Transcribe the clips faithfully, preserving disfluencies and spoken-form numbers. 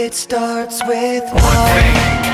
It starts with one thing,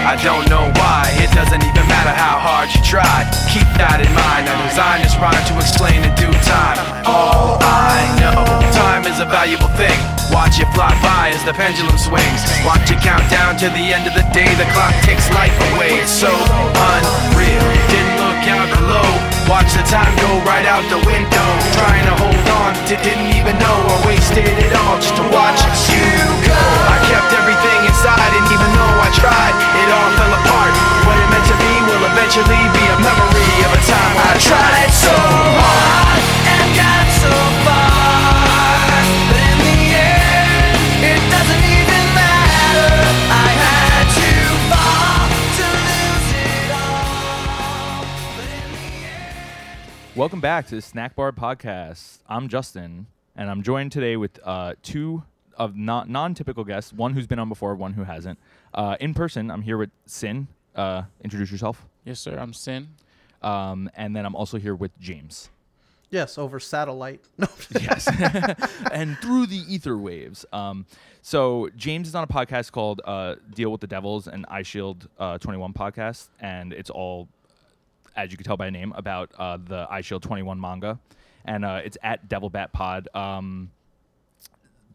I don't know why. It doesn't even matter how hard you try. Keep that in mind, I designed this rhyme to explain in due time. All I know, time is a valuable thing. Watch it fly by as the pendulum swings. Watch it count down to the end of the day. The clock takes life away, it's so unreal. Didn't look out below, watch the time go right out the window. Trying to hold on to didn't even know, or wasted it all just to watch you go. I kept everything and even though I tried, it all fell apart. What it meant to be will eventually be a memory of a time I tried so hard and got so far, but in the end, it doesn't even matter. I had to fall to lose it all, but in the end. Welcome back to the Snack Bar Podcast. I'm Justin, and I'm joined today with uh, two of non- non-typical guests, one who's been on before, one who hasn't. Uh, in person, I'm here with Sin. Uh, introduce yourself. Yes, sir. I'm Sin. Um, and then I'm also here with James. Yes, over satellite. No. Yes. And through the ether waves. Um, so James is on a podcast called uh, Deal with the Devils and Eye Shield uh, twenty-one podcast. And it's all, as you can tell by name, about uh, the Eye Shield twenty-one manga. And uh, it's at Devil Bat Pod. Um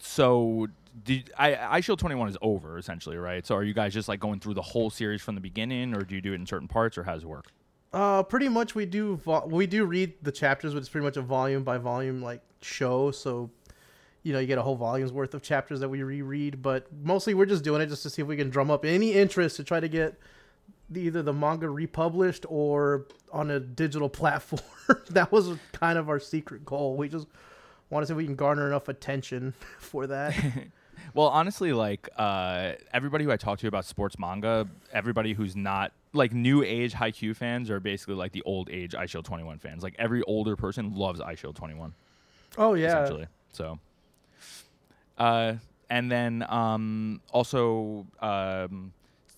So, did, I, I Shield twenty-one is over, essentially, right? So, are you guys just, like, going through the whole series from the beginning, or do you do it in certain parts, or how does it work? Uh, pretty much we do vo- we do read the chapters, but it's pretty much a volume-by-volume, like, show. So, you know, you get a whole volume's worth of chapters that we reread. But mostly we're just doing it just to see if we can drum up any interest to try to get the, either the manga republished or on a digital platform. That was kind of our secret goal. We just want to see if we can garner enough attention for that. Well, honestly, like, uh, everybody who I talk to about sports manga, everybody who's not, like, new age Haikyuu fans are basically, like, the old age Eye Shield twenty-one fans. Like, every older person loves Eye Shield twenty-one. Oh, yeah. Essentially. So, uh, and then um, also um,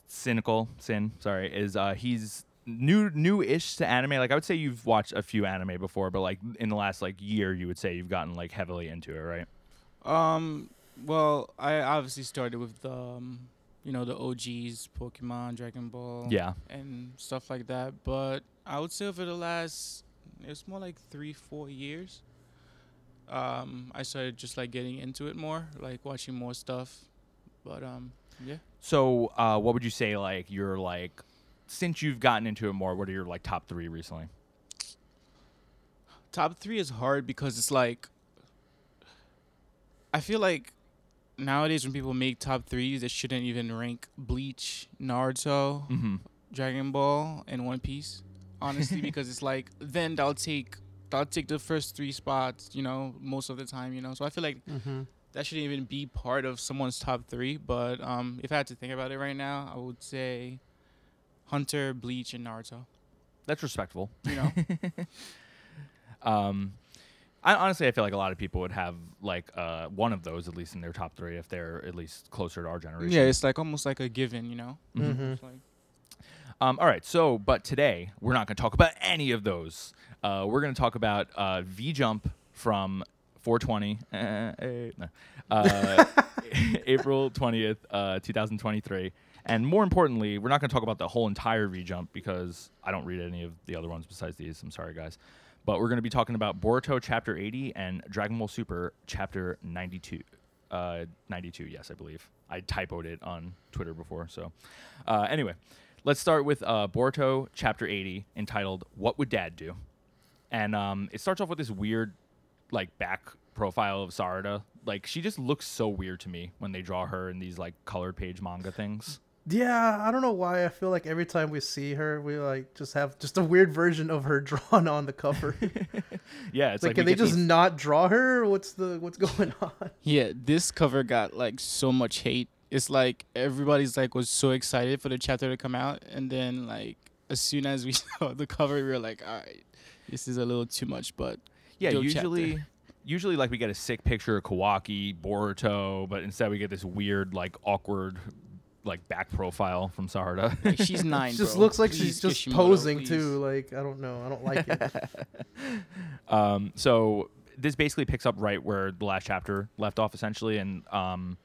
Cynical, Sin, sorry, is uh, he's... New, new-ish to anime. Like, I would say you've watched a few anime before, but, like, in the last, like, year, you would say you've gotten, like, heavily into it, right? Um, well, I obviously started with the, um, you know, the O Gs, Pokemon, Dragon Ball. Yeah. And stuff like that. But I would say over the last, it's more like three, four years, um, I started just, like, getting into it more, like, watching more stuff. But, um, yeah. So, uh, what would you say, like, you're, like... Since you've gotten into it more, what are your, like, top three recently? Top three is hard because it's, like, I feel like nowadays when people make top threes, they shouldn't even rank Bleach, Naruto, mm-hmm. Dragon Ball, and One Piece, honestly, because it's, like, then they'll take, they'll take the first three spots, you know, most of the time, you know. So I feel like mm-hmm. that shouldn't even be part of someone's top three. But um, if I had to think about it right now, I would say... Hunter, Bleach, and Naruto. That's respectful, you know. um, I honestly, I feel like a lot of people would have like uh, one of those at least in their top three if they're at least closer to our generation. Yeah, it's like almost like a given, you know. Mm-hmm. It's like, um, all right, so but today we're not going to talk about any of those. Uh, we're going to talk about uh, V-Jump from four twenty, uh, uh, April twentieth, uh, two thousand twenty-three. And more importantly, we're not going to talk about the whole entire V-Jump because I don't read any of the other ones besides these. I'm sorry, guys. But we're going to be talking about Boruto Chapter eighty and Dragon Ball Super Chapter ninety-two. Uh, ninety-two, yes, I believe. I typoed it on Twitter before. So uh, anyway, let's start with uh, Boruto Chapter eighty entitled What Would Dad Do? And um, it starts off with this weird like back profile of Sarada. Like, she just looks so weird to me when they draw her in these like colored page manga things. Yeah, I don't know why. I feel like every time we see her, we like just have just a weird version of her drawn on the cover. Yeah, it's like, like can they just these... not draw her? What's the what's going on? Yeah, this cover got like so much hate. It's like everybody's like was so excited for the chapter to come out, and then like as soon as we saw the cover, we were like, all right, this is a little too much. But yeah, usually. Chapter. usually like we get a sick picture of Kawaki, Boruto, but instead we get this weird, like awkward, like back profile from Sarada. Like, she's nine. She just bro. looks like please, she's just Kishimoto, posing please. too. Like, I don't know. I don't like it. um, so this basically picks up right where the last chapter left off, essentially, and um.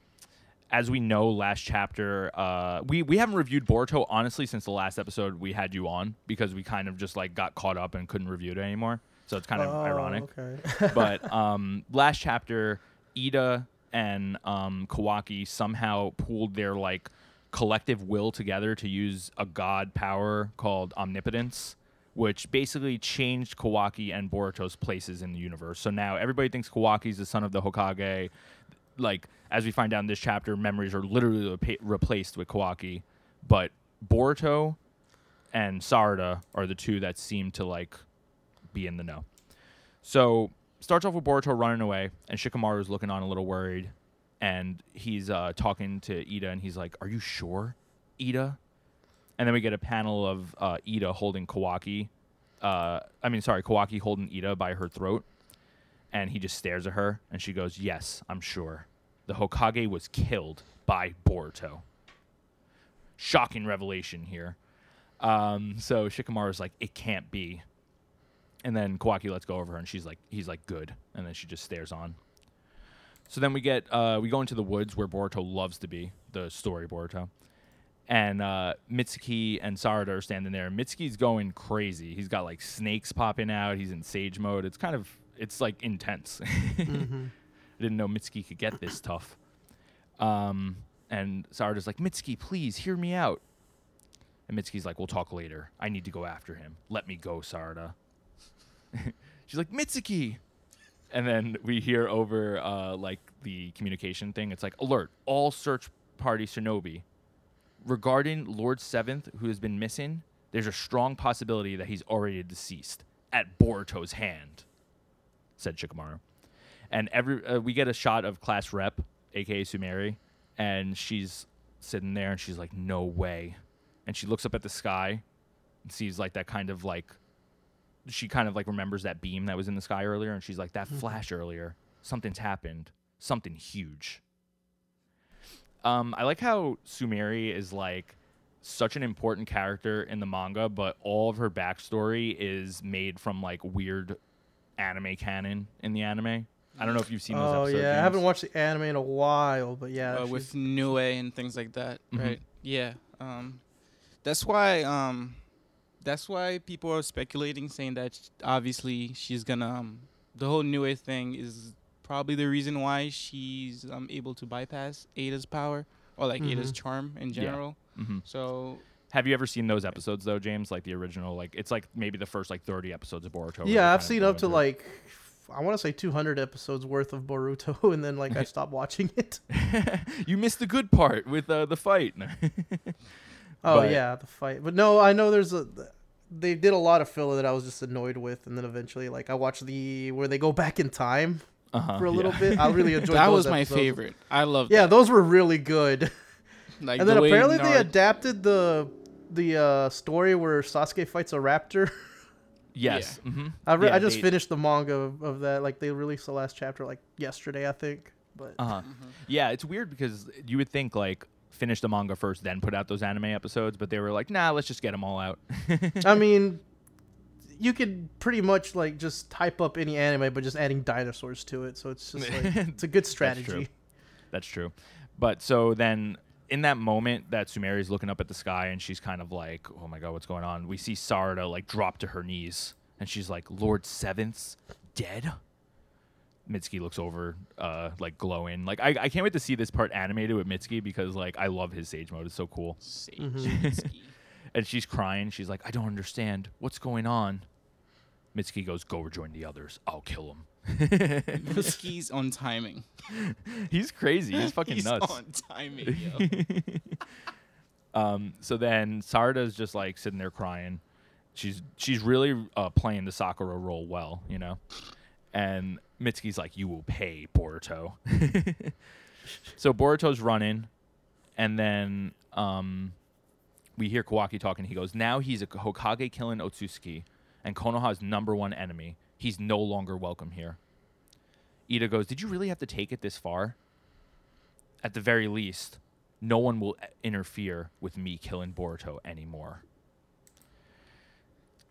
As we know, last chapter, uh, we, we haven't reviewed Boruto, honestly, since the last episode we had you on, because we kind of just like got caught up and couldn't review it anymore. So it's kind of oh, ironic. Okay. But um, last chapter, Ida and um, Kawaki somehow pooled their like collective will together to use a god power called Omnipotence, which basically changed Kawaki and Boruto's places in the universe. So now everybody thinks Kawaki's the son of the Hokage. Like, as we find out in this chapter, memories are literally rep- replaced with Kawaki, but Boruto and Sarada are the two that seem to, like, be in the know. So, starts off with Boruto running away, and Shikamaru's looking on a little worried, and he's uh, talking to Ida, and he's like, "Are you sure, Ida?" And then we get a panel of uh, Ida holding Kawaki. Uh, I mean, sorry, Kawaki holding Ida by her throat. And he just stares at her, and she goes, "Yes, I'm sure. The Hokage was killed by Boruto." Shocking revelation here. Um, so Shikamaru's like, "It can't be." And then Kawaki lets go over her, and she's like, he's like, "Good." And then she just stares on. So then we get, uh, we go into the woods where Boruto loves to be, the story Boruto. And uh, Mitsuki and Sarada are standing there. Mitsuki's going crazy. He's got, like, snakes popping out. He's in sage mode. It's kind of... It's, like, intense. mm-hmm. I didn't know Mitsuki could get this tough. Um, and Sarada's like, "Mitsuki, please, hear me out." And Mitsuki's like, "We'll talk later. I need to go after him. Let me go, Sarada." She's like, "Mitsuki!" And then we hear over, uh, like, the communication thing. It's like, "Alert, all search party shinobi. Regarding Lord Seventh, who has been missing, there's a strong possibility that he's already deceased at Boruto's hand," said Shikamaru. And every uh, we get a shot of class rep, aka Sumeri, and she's sitting there and she's like, "No way." And she looks up at the sky and sees like that kind of like, she kind of like remembers that beam that was in the sky earlier, and she's like, "That flash earlier, something's happened, something huge." Um, I like how Sumeri is like such an important character in the manga, but all of her backstory is made from like weird anime canon in the anime. I don't know if you've seen those oh, episodes. Oh, yeah. Games. I haven't watched the anime in a while, but yeah. Uh, with Nue and things like that, mm-hmm. right? Yeah. Um, that's why um, that's why people are speculating, saying that sh- obviously she's going to... Um, the whole Nue thing is probably the reason why she's um, able to bypass Ada's power, or like mm-hmm. Ada's charm in general. Yeah. Mm-hmm. So... Have you ever seen those episodes though, James? Like the original, like it's like maybe the first like thirty episodes of Boruto. Yeah, I've seen up to through. like I want to say two hundred episodes worth of Boruto, and then like I stopped watching it. You missed the good part with uh, the fight. oh but, yeah, the fight. But no, I know there's a. They did a lot of filler that I was just annoyed with, and then eventually, like I watched the where they go back in time uh-huh, for a yeah. little bit. I really enjoyed. that those was my episodes. favorite. I loved. Yeah, that. those were really good. Like and the then apparently Nard- they adapted the. The uh, story where Sasuke fights a raptor. yes. Yeah. Mm-hmm. I, re- yeah, I just they, finished the manga of, of that. Like, they released the last chapter, like, yesterday, I think. But uh-huh. mm-hmm. Yeah, it's weird because you would think, like, finish the manga first, then put out those anime episodes. But they were like, nah, let's just get them all out. I mean, you could pretty much, like, just type up any anime by just adding dinosaurs to it. So it's just, like, it's a good strategy. That's true. That's true. But so then... In that moment that Sumeri's looking up at the sky and she's kind of like, "Oh my God, what's going on?" We see Sarada like drop to her knees and she's like, "Lord Seventh's dead?" Mitsuki looks over, uh, like glowing. Like I, I can't wait to see this part animated with Mitsuki because like I love his sage mode. It's so cool. Sage mm-hmm. Mitsuki. And she's crying. She's like, "I don't understand. What's going on?" Mitsuki goes, "Go rejoin the others. I'll kill him." Mitsuki's on timing. He's crazy. He's fucking He's nuts. on timing, yo. um, so then Sarada's just like sitting there crying. She's she's really uh, playing the Sakura role well, you know? And Mitsuki's like, "You will pay, Boruto." So Boruto's running. And then um, we hear Kawaki talking. He goes, "Now he's a Hokage killing Otsutsuki and Konoha's number one enemy. He's no longer welcome here." Ida goes, did you really have to take it this far? At the very least, no one will interfere with me killing Boruto anymore.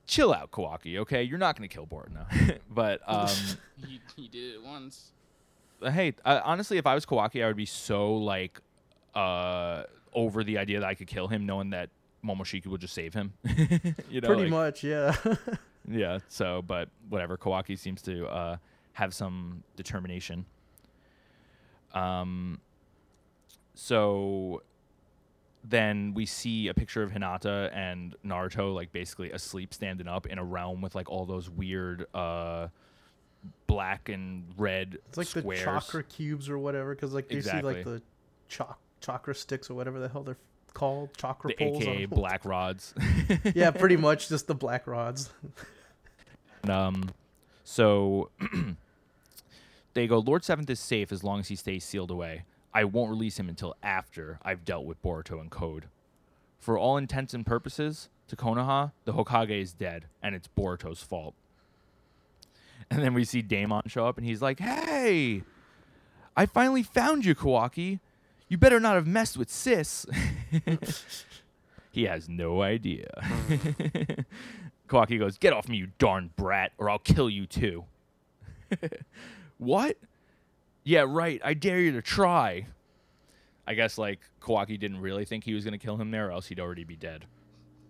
Chill out, Kawaki, okay? You're not going to kill Boruto. But um, you, you did it once. Hey, uh, honestly, if I was Kawaki, I would be so, like, uh, over the idea that I could kill him, knowing that Momoshiki will just save him. You know, pretty like, much, yeah. Yeah, so, but whatever. Kawaki seems to uh, have some determination. Um, so then we see a picture of Hinata and Naruto, like, basically asleep, standing up in a realm with, like, all those weird... Uh, black and red it's like squares. The chakra cubes or whatever, because like you exactly. see like the cho- chakra sticks or whatever the hell they're called, chakra the poles, aka black rods. Yeah, pretty much just the black rods. And, um so they go, Lord Seventh is safe as long as he stays sealed away. I won't release him until after I've dealt with Boruto and Code. For all intents and purposes, to Konoha, the Hokage is dead, and it's Boruto's fault. And then we see Daemon show up, and he's like, hey, I finally found you, Kawaki. You better not have messed with Sis. He has no idea. Kawaki goes, get off me, you darn brat, or I'll kill you too. What? Yeah, right. I dare you to try. I guess, like, Kawaki didn't really think he was going to kill him there, or else he'd already be dead.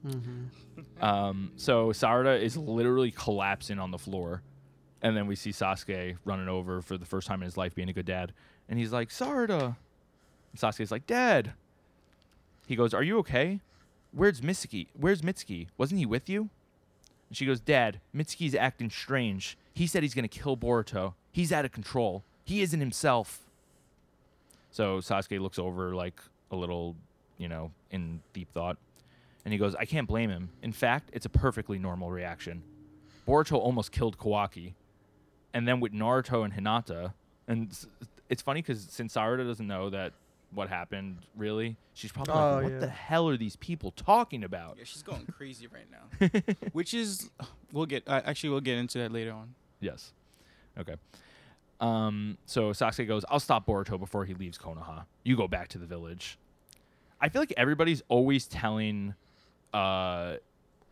Mm-hmm. Um, so Sarada is literally collapsing on the floor. And then we see Sasuke running over for the first time in his life, being a good dad. And he's like, Sarada. And Sasuke's like, Dad. He goes, are you okay? Where's Mitsuki? Where's Mitsuki? Wasn't he with you? And she goes, Dad, Mitsuki's acting strange. He said he's going to kill Boruto. He's out of control. He isn't himself. So Sasuke looks over like a little, you know, in deep thought. And he goes, I can't blame him. In fact, it's a perfectly normal reaction. Boruto almost killed Kawaki. And then with Naruto and Hinata, and it's funny because since Sarada doesn't know that what happened, really, she's probably oh, like, what yeah. the hell are these people talking about? Yeah, she's going crazy right now. Which is, we'll get, uh, actually, we'll get into that later on. Yes. Okay. Um. So Sasuke goes, I'll stop Boruto before he leaves Konoha. You go back to the village. I feel like everybody's always telling uh,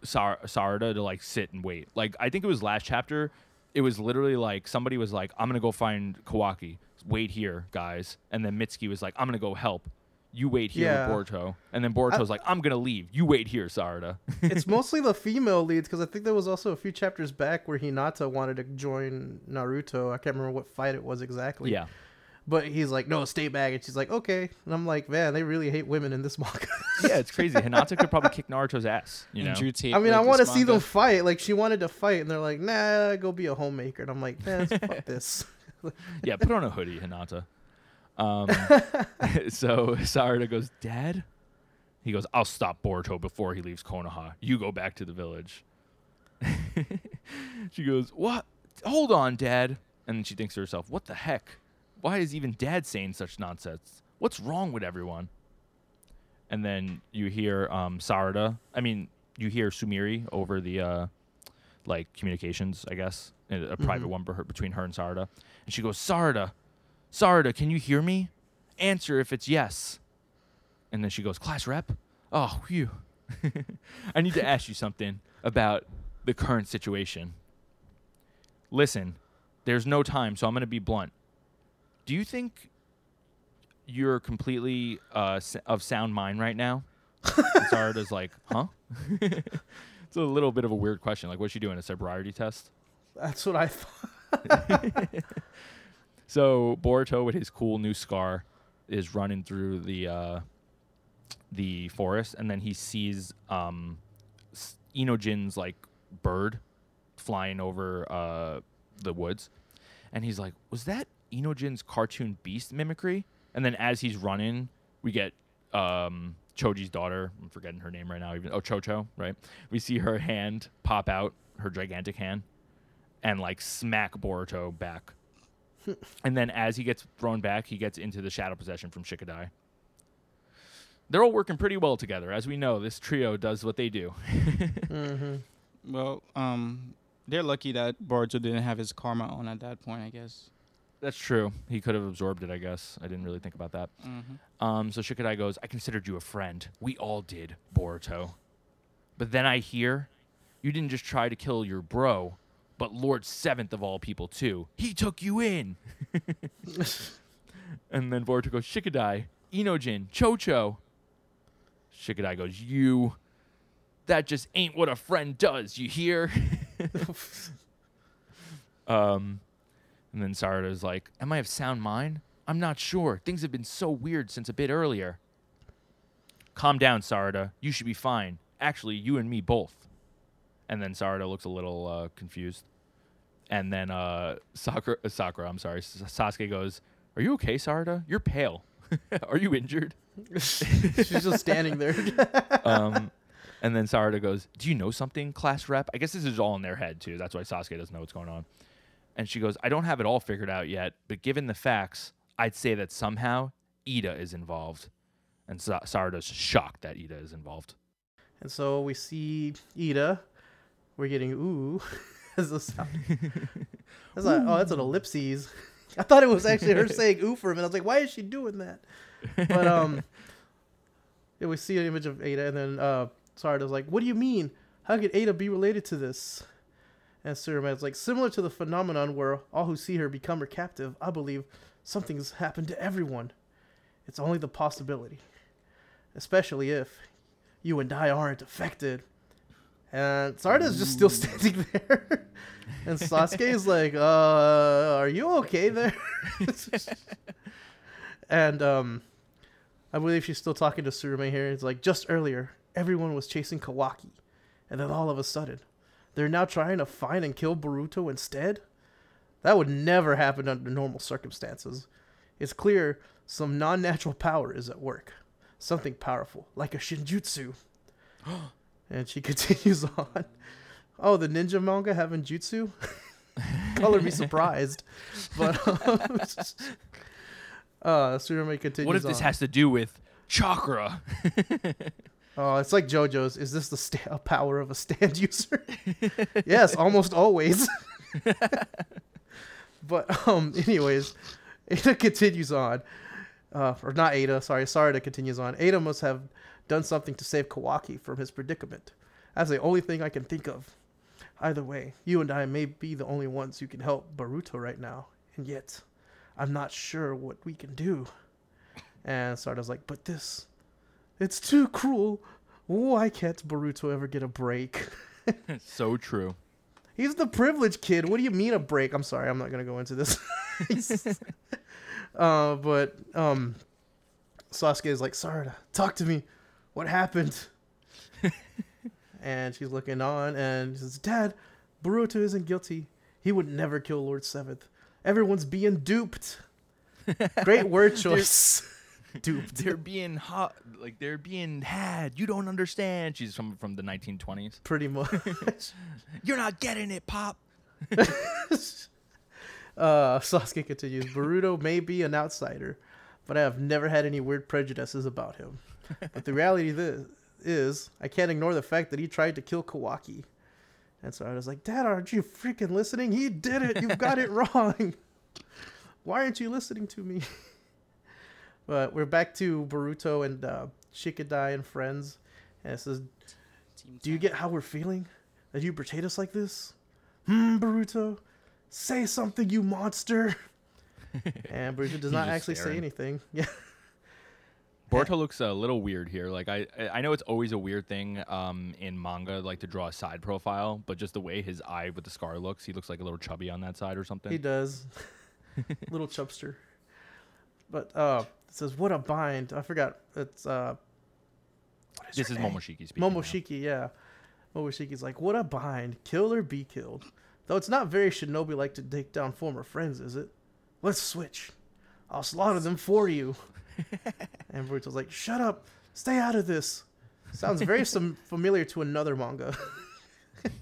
Sar- Sarada to, like, sit and wait. Like, I think it was last chapter... It was literally like somebody was like, I'm going to go find Kawaki. Wait here, guys. And then Mitsuki was like, I'm going to go help. You wait here yeah. with Boruto. And then Boruto's I, like, I'm going to leave. You wait here, Sarada. It's mostly the female leads because I think there was also a few chapters back where Hinata wanted to join Naruto. I can't remember what fight it was exactly. Yeah. But he's like, no, stay back. And she's like, okay. And I'm like, man, they really hate women in this manga. Yeah, it's crazy. Hinata could probably kick Naruto's ass. You know? I mean, I want to see them fight. Like, she wanted to fight, and they're like, nah, go be a homemaker. And I'm like, man, fuck this. Yeah, put on a hoodie, Hinata. Um, so Sarada goes, Dad? He goes, I'll stop Boruto before he leaves Konoha. You go back to the village. She goes, what? Hold on, Dad. And then she thinks to herself, what the heck? Why is even Dad saying such nonsense? What's wrong with everyone? And then you hear um, Sarada. I mean, you hear Sumiri over the uh, like communications, I guess, a, a mm-hmm. private one her, between her and Sarada. And she goes, Sarada, Sarada, can you hear me? Answer if it's yes. And then she goes, class rep? Oh, phew. I need to ask you something about the current situation. Listen, there's no time, so I'm going to be blunt. Do you think you're completely uh, of sound mind right now? And Sarada's like, huh? It's a little bit of a weird question. Like, what's she doing, a sobriety test? That's what I thought. So Boruto, with his cool new scar, is running through the uh, the forest, and then he sees um, Inojin's, like, bird flying over uh, the woods. And he's like, was that Inojin's cartoon beast mimicry? And then as he's running, we get um, Choji's daughter. I'm forgetting her name right now. Even oh, Chocho, right? We see her hand pop out, her gigantic hand, and, like, smack Boruto back. And then as he gets thrown back, he gets into the shadow possession from Shikadai. They're all working pretty well together. As we know, this trio does what they do. Mm-hmm. Well, um, they're lucky that Boruto didn't have his karma on at that point, I guess. That's true. He could have absorbed it, I guess. I didn't really think about that. Mm-hmm. Um, so Shikadai goes, I considered you a friend. We all did, Boruto. But then I hear, you didn't just try to kill your bro, but Lord Seventh of all people, too. He took you in. And then Boruto goes, Shikadai, Inojin, Chocho. Shikadai goes, you. That just ain't what a friend does, you hear? um... And then Sarada's like, am I of sound mind? I'm not sure. Things have been so weird since a bit earlier. Calm down, Sarada. You should be fine. Actually, you and me both. And then Sarada looks a little uh, confused. And then uh, Sakura, uh, Sakura, I'm sorry, Sasuke goes, are you okay, Sarada? You're pale. Are you injured? She's just standing there. um, and then Sarada goes, do you know something, class rep? I guess this is all in their head, too. That's why Sasuke doesn't know what's going on. And she goes, I don't have it all figured out yet, but given the facts, I'd say that somehow Ida is involved. And Sa- Sarada's shocked that Ida is involved. And so we see Ida. We're getting ooh as a sound. That's like, oh, that's an ellipses. I thought it was actually her saying ooh for a minute. I was like, why is she doing that? But um, yeah, we see an image of Ida, and then uh, Sarada's like, what do you mean? How could Ida be related to this? And Suruman's like, similar to the phenomenon where all who see her become her captive, I believe something's happened to everyone. It's only the possibility. Especially if you and I aren't affected. And Sarada's Ooh. just still standing there. And Sasuke is like, uh, are you okay there? And um, I believe she's still talking to Suruman here. It's like, just earlier, everyone was chasing Kawaki. And then all of a sudden... they're now trying to find and kill Boruto instead? That would never happen under normal circumstances. It's clear some non-natural power is at work. Something powerful, like a Shinjutsu. And she continues on. Oh, the ninja manga having jutsu? Color me surprised. But um, uh, Tsurame continues on. What if this on. has to do with chakra? Oh, it's like JoJo's. Is this the sta- power of a stand user? Yes, almost always. But um, anyways, Ada continues on. Uh, or not Ada, sorry, Sarada continues on. Ada must have done something to save Kawaki from his predicament. That's the only thing I can think of. Either way, you and I may be the only ones who can help Boruto right now. And yet, I'm not sure what we can do. And Sarada's like, but this... it's too cruel. Why can't Boruto ever get a break? So true. He's the privileged kid. What do you mean a break? I'm sorry. I'm not going to go into this. uh, but um, Sasuke is like, Sarada, talk to me. What happened? And she's looking on and she says, Dad, Boruto isn't guilty. He would never kill Lord Seventh. Everyone's being duped. Great word choice. Duped. They're being hot, like they're being had. You don't understand. She's from from the nineteen twenties, pretty much. You're not getting it, Pop. uh, Sasuke continues. Boruto may be an outsider, but I have never had any weird prejudices about him. But the reality this is, I can't ignore the fact that he tried to kill Kawaki, and so I was like, Dad, aren't you freaking listening? He did it. You've got it wrong. Why aren't you listening to me? But we're back to Boruto and uh, Shikadai and friends. And it says, do you get how we're feeling? That you betrayed us like this? Hmm, Boruto. Say something, you monster. And Boruto does not actually staring. say anything. Yeah. Boruto looks a little weird here. Like I, I know it's always a weird thing um, in manga, like to draw a side profile. But just the way his eye with the scar looks, he looks like a little chubby on that side or something. He does. Little chubster. But... uh. It says, what a bind. I forgot. It's uh. Is this is name? Momoshiki speaking. Momoshiki, now. yeah. Momoshiki's like, what a bind. Kill or be killed. Though it's not very shinobi-like to take down former friends, is it? Let's switch. I'll slaughter them for you. And Boruto's like, shut up. Stay out of this. Sounds very some familiar to another manga.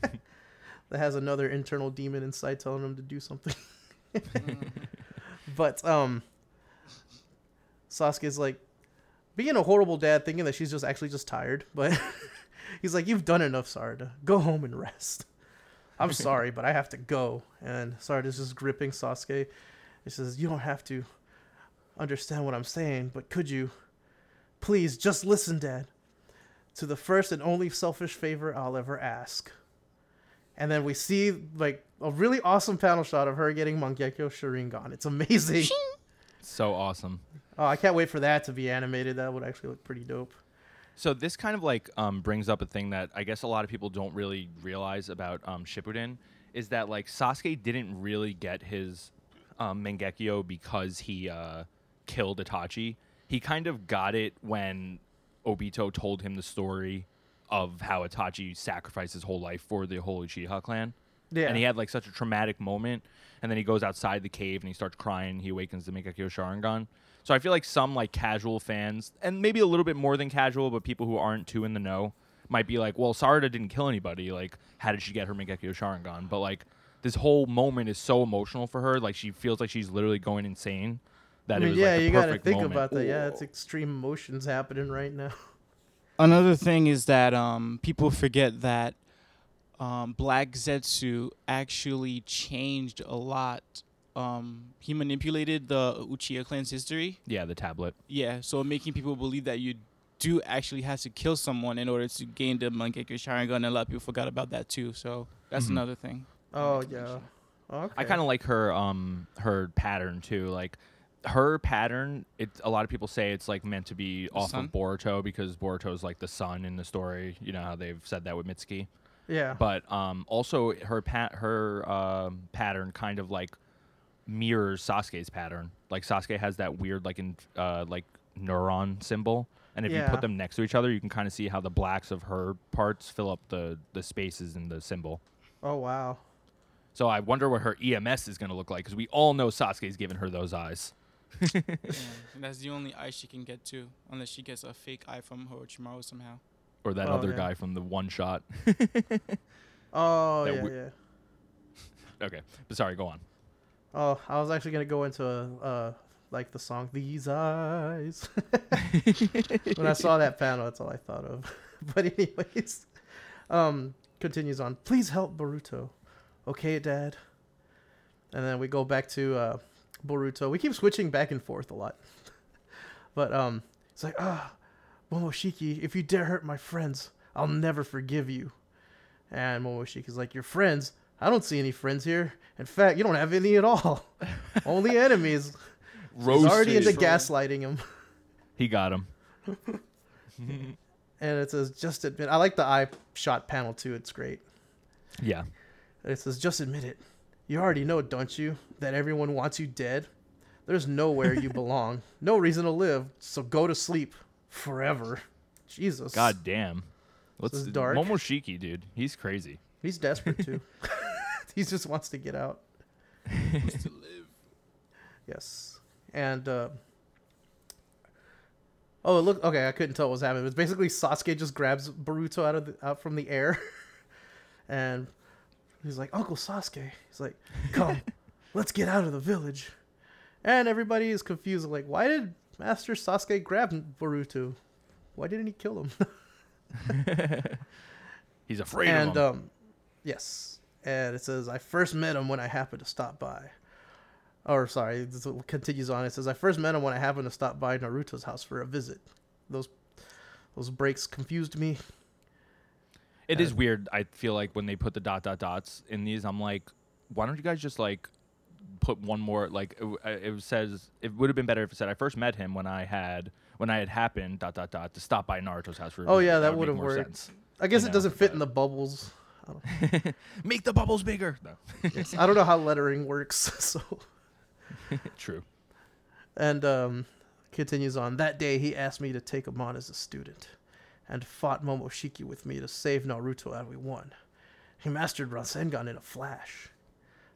That has another internal demon inside telling him to do something. But, um... Sasuke's like being a horrible dad, thinking that she's just actually just tired, but he's like, you've done enough, Sarada. Go home and rest. I'm sorry, but I have to go. And Sarada's just gripping Sasuke He says, "You don't have to understand what I'm saying, but could you please just listen, Dad, to the first and only selfish favor I'll ever ask." And then we see like a really awesome panel shot of her getting Mangekyo Sharingan. It's amazing. So awesome. Oh, I can't wait for that to be animated. That would actually look pretty dope. So this kind of like um, brings up a thing that I guess a lot of people don't really realize about um, Shippuden, is that like Sasuke didn't really get his um, Mangekyo because he uh, killed Itachi. He kind of got it when Obito told him the story of how Itachi sacrificed his whole life for the whole Uchiha clan. Yeah. And he had like such a traumatic moment, and then he goes outside the cave and he starts crying. He awakens the Mangekyo Sharingan. So I feel like some like casual fans, and maybe a little bit more than casual, but people who aren't too in the know might be like, well, Sarada didn't kill anybody. Like, how did she get her Mangekyo Sharingan? But like this whole moment is so emotional for her. Like she feels like she's literally going insane. That I mean, it was, yeah, like, the you got to think moment. About that. Ooh. Yeah, it's extreme emotions happening right now. Another thing is that um, people forget that um, Black Zetsu actually changed a lot. Um, he manipulated the Uchiha clan's history. Yeah, the tablet. Yeah, so making people believe that you do actually have to kill someone in order to gain the Mangekyo Sharingan, and a lot of people forgot about that too. So that's mm-hmm. another thing. Oh yeah. Okay. I kind of like her um her pattern too. Like her pattern, it a lot of people say it's like meant to be the off sun? Of Boruto, because Boruto's like the sun in the story. You know how they've said that with Mitsuki. Yeah. But um also her pat her um pattern kind of like mirrors Sasuke's pattern. Like Sasuke has that weird like in uh like neuron symbol, and if yeah. you put them next to each other, you can kind of see how the blacks of her parts fill up the the spaces in the symbol. Oh wow. So I wonder what her E M S is going to look like, because we all know Sasuke's given her those eyes. Yeah, and that's the only eye she can get too, unless she gets a fake eye from Orochimaru somehow, or that oh, other yeah. guy from the one shot. oh that yeah, we- yeah. Okay, but sorry, go on. Oh, I was actually gonna go into a, uh, like the song "These Eyes." When I saw that panel, that's all I thought of. But anyways, um, continues on. Please help Boruto, okay, Dad. And then we go back to uh, Boruto. We keep switching back and forth a lot. But um, it's like, ah, oh, Momoshiki, if you dare hurt my friends, I'll never forgive you. And Momoshiki's like, your friends. I don't see any friends here. In fact, you don't have any at all. Only enemies. Roasted. He's already into gaslighting him. He got him. And it says, just admit. I like the eye shot panel, too. It's great. Yeah. It says, just admit it. You already know, don't you, that everyone wants you dead? There's nowhere you belong. No reason to live, so go to sleep forever. Jesus. God damn. What's this is dark. Momoshiki, dude. He's crazy. He's desperate, too. He just wants to get out. He wants to live. Yes. And, uh... oh, look. Okay, I couldn't tell what was happening. It was basically Sasuke just grabs Boruto out of the, out from the air. And he's like, Uncle Sasuke. He's like, come, let's get out of the village. And everybody is confused. Like, why did Master Sasuke grab Boruto? Why didn't he kill him? He's afraid and, of him. And, um... yes. And it says, I first met him when I happened to stop by. Or, sorry, this continues on. It says, I first met him when I happened to stop by Naruto's house for a visit. Those those breaks confused me. It and is weird. I feel like when they put the dot, dot, dots in these, I'm like, why don't you guys just, like, put one more, like, it, it says, it would have been better if it said, I first met him when I had, when I had happened, dot, dot, dot, to stop by Naruto's house for a visit. Oh, yeah, that, that would have worked. Sense. I guess you it know, doesn't fit but... in the bubbles. I don't Make the bubbles bigger. No. Yes, I don't know how lettering works. So true. And um, continues on. That day, he asked me to take him on as a student, and fought Momoshiki with me to save Naruto, and we won. He mastered Rasengan in a flash.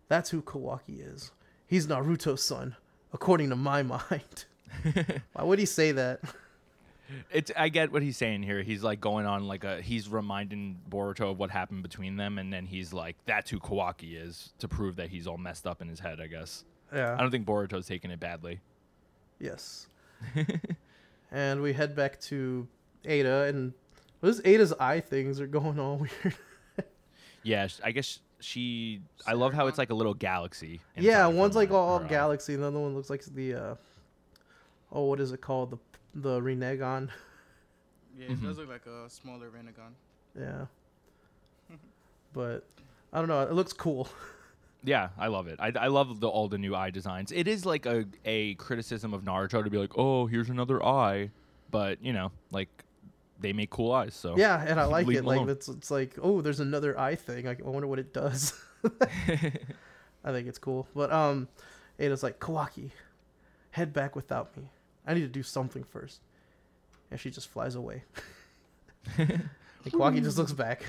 That's who Kawaki is. He's Naruto's son, according to my mind. Why would he say that? It's. I get what he's saying here. He's like going on like a. He's reminding Boruto of what happened between them, and then he's like, "That's who Kawaki is," to prove that he's all messed up in his head. I guess. Yeah. I don't think Boruto's taking it badly. Yes. And we head back to Ada, and what is Ada's eye things are going all weird. Yeah, I guess she I love how it's like a little galaxy. Yeah, one's like all galaxy, the other one looks like the uh oh what is it called? The the Renegon. Yeah, it mm-hmm. does look like a smaller Renegon. Yeah. But I don't know, it looks cool. Yeah, I love it. I, I love the, all the new eye designs. It is like a, a criticism of Naruto to be like, oh, here's another eye. But, you know, like, they make cool eyes. So yeah, and I like it. Like it's, it's like, oh, there's another eye thing. I, I wonder what it does. I think it's cool. But um, Ada's like, Kawaki, head back without me. I need to do something first. And she just flies away. And Kawaki just looks back.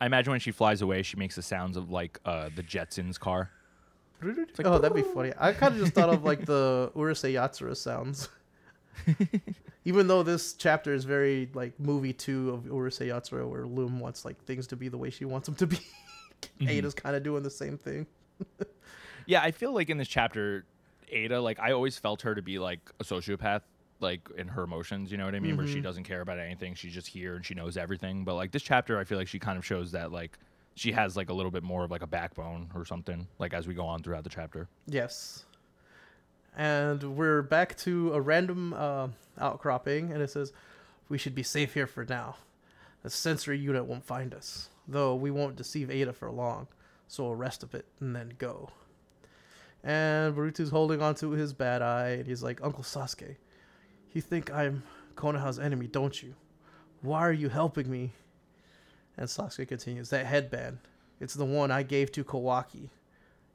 I imagine when she flies away, she makes the sounds of, like, uh, the Jetsons car. Like, oh, that'd be funny. I kind of just thought of, like, the Urusei Yatsura sounds. Even though this chapter is very, like, movie two of Urusei Yatsura, where Loom wants, like, things to be the way she wants them to be. Mm-hmm. Ada's kind of doing the same thing. Yeah, I feel like in this chapter, Ada, like, I always felt her to be, like, a sociopath. Like in her emotions, you know what I mean? Mm-hmm. Where she doesn't care about anything. She's just here and she knows everything. But like this chapter, I feel like she kind of shows that like she has like a little bit more of like a backbone or something, like as we go on throughout the chapter. Yes. And we're back to a random uh, outcropping, and it says, we should be safe here for now. The sensory unit won't find us, though we won't deceive Ada for long. So we'll rest a bit and then go. And Boruto's holding onto his bad eye, and he's like, Uncle Sasuke, you think I'm Konoha's enemy, don't you? Why are you helping me? And Sasuke continues, that headband, it's the one I gave to Kawaki.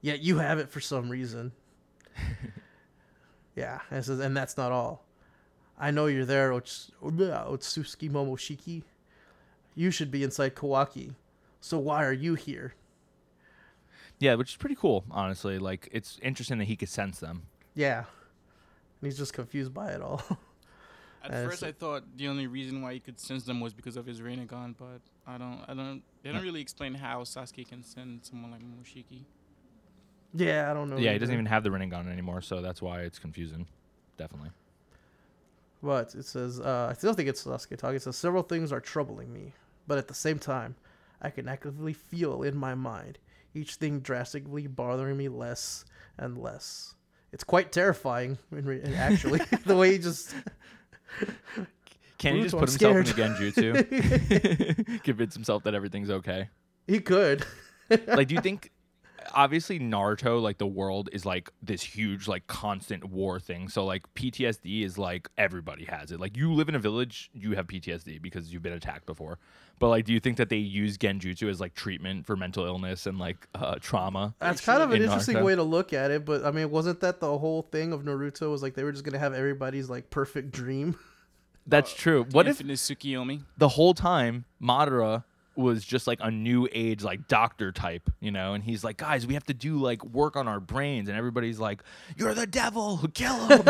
Yet you have it for some reason. Yeah, and it says, and that's not all. I know you're there, Ots- Otsutsuki Momoshiki. You should be inside Kawaki. So why are you here? Yeah, which is pretty cool, honestly. Like, it's interesting that he could sense them. Yeah. He's just confused by it all. At and first, I thought the only reason why he could sense them was because of his Renegon, but I don't, I don't, they don't really explain how Sasuke can send someone like Momoshiki. Yeah, I don't know. Yeah, either. He doesn't even have the Renegon anymore, so that's why it's confusing, definitely. But it says, uh, I still think it's Sasuke talking. It says, several things are troubling me, but at the same time, I can actively feel in my mind each thing drastically bothering me less and less. It's quite terrifying, in re- actually, the way he just... Can he just put himself in a genjutsu? Convince himself that everything's okay? He could. Like, do you think... Obviously, Naruto, like, the world is, like, this huge, like, constant war thing. So, like, P T S D is, like, everybody has it. Like, you live in a village, you have P T S D because you've been attacked before. But, like, do you think that they use genjutsu as, like, treatment for mental illness and, like, uh, trauma? That's kind of an interesting Naruto way to look at it. But, I mean, wasn't that the whole thing of Naruto was, like, they were just going to have everybody's, like, perfect dream? That's uh, true. What if Tsukiyomi? The whole time, Madara... was just like a new age, like doctor type, you know, and he's like, guys, we have to do like work on our brains, and everybody's like, you're the devil, kill him.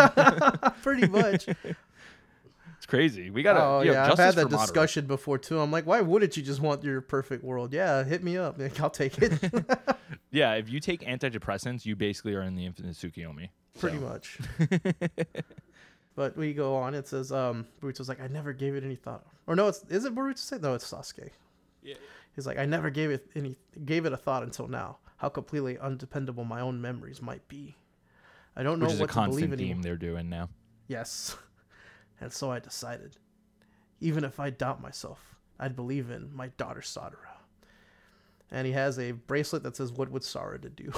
Pretty much. It's crazy. We gotta. Oh, yeah, I've had that discussion before too. I'm like, why wouldn't you just want your perfect world? Yeah, hit me up, like, I'll take it. Yeah, if you take antidepressants, you basically are in the Infinite Tsukiyomi. Pretty so. much. But we go on. It says, um, Boruto's like, I never gave it any thought. Or no, it's is it Boruto say? No, it's Sasuke. Yeah. He's like, I never gave it any, gave it a thought until now. How completely undependable my own memories might be. I don't know what to believe anymore. Which is a constant theme they're doing now. Yes, and so I decided, even if I doubt myself, I'd believe in my daughter Sadara. And he has a bracelet that says, "What would Sarada do?"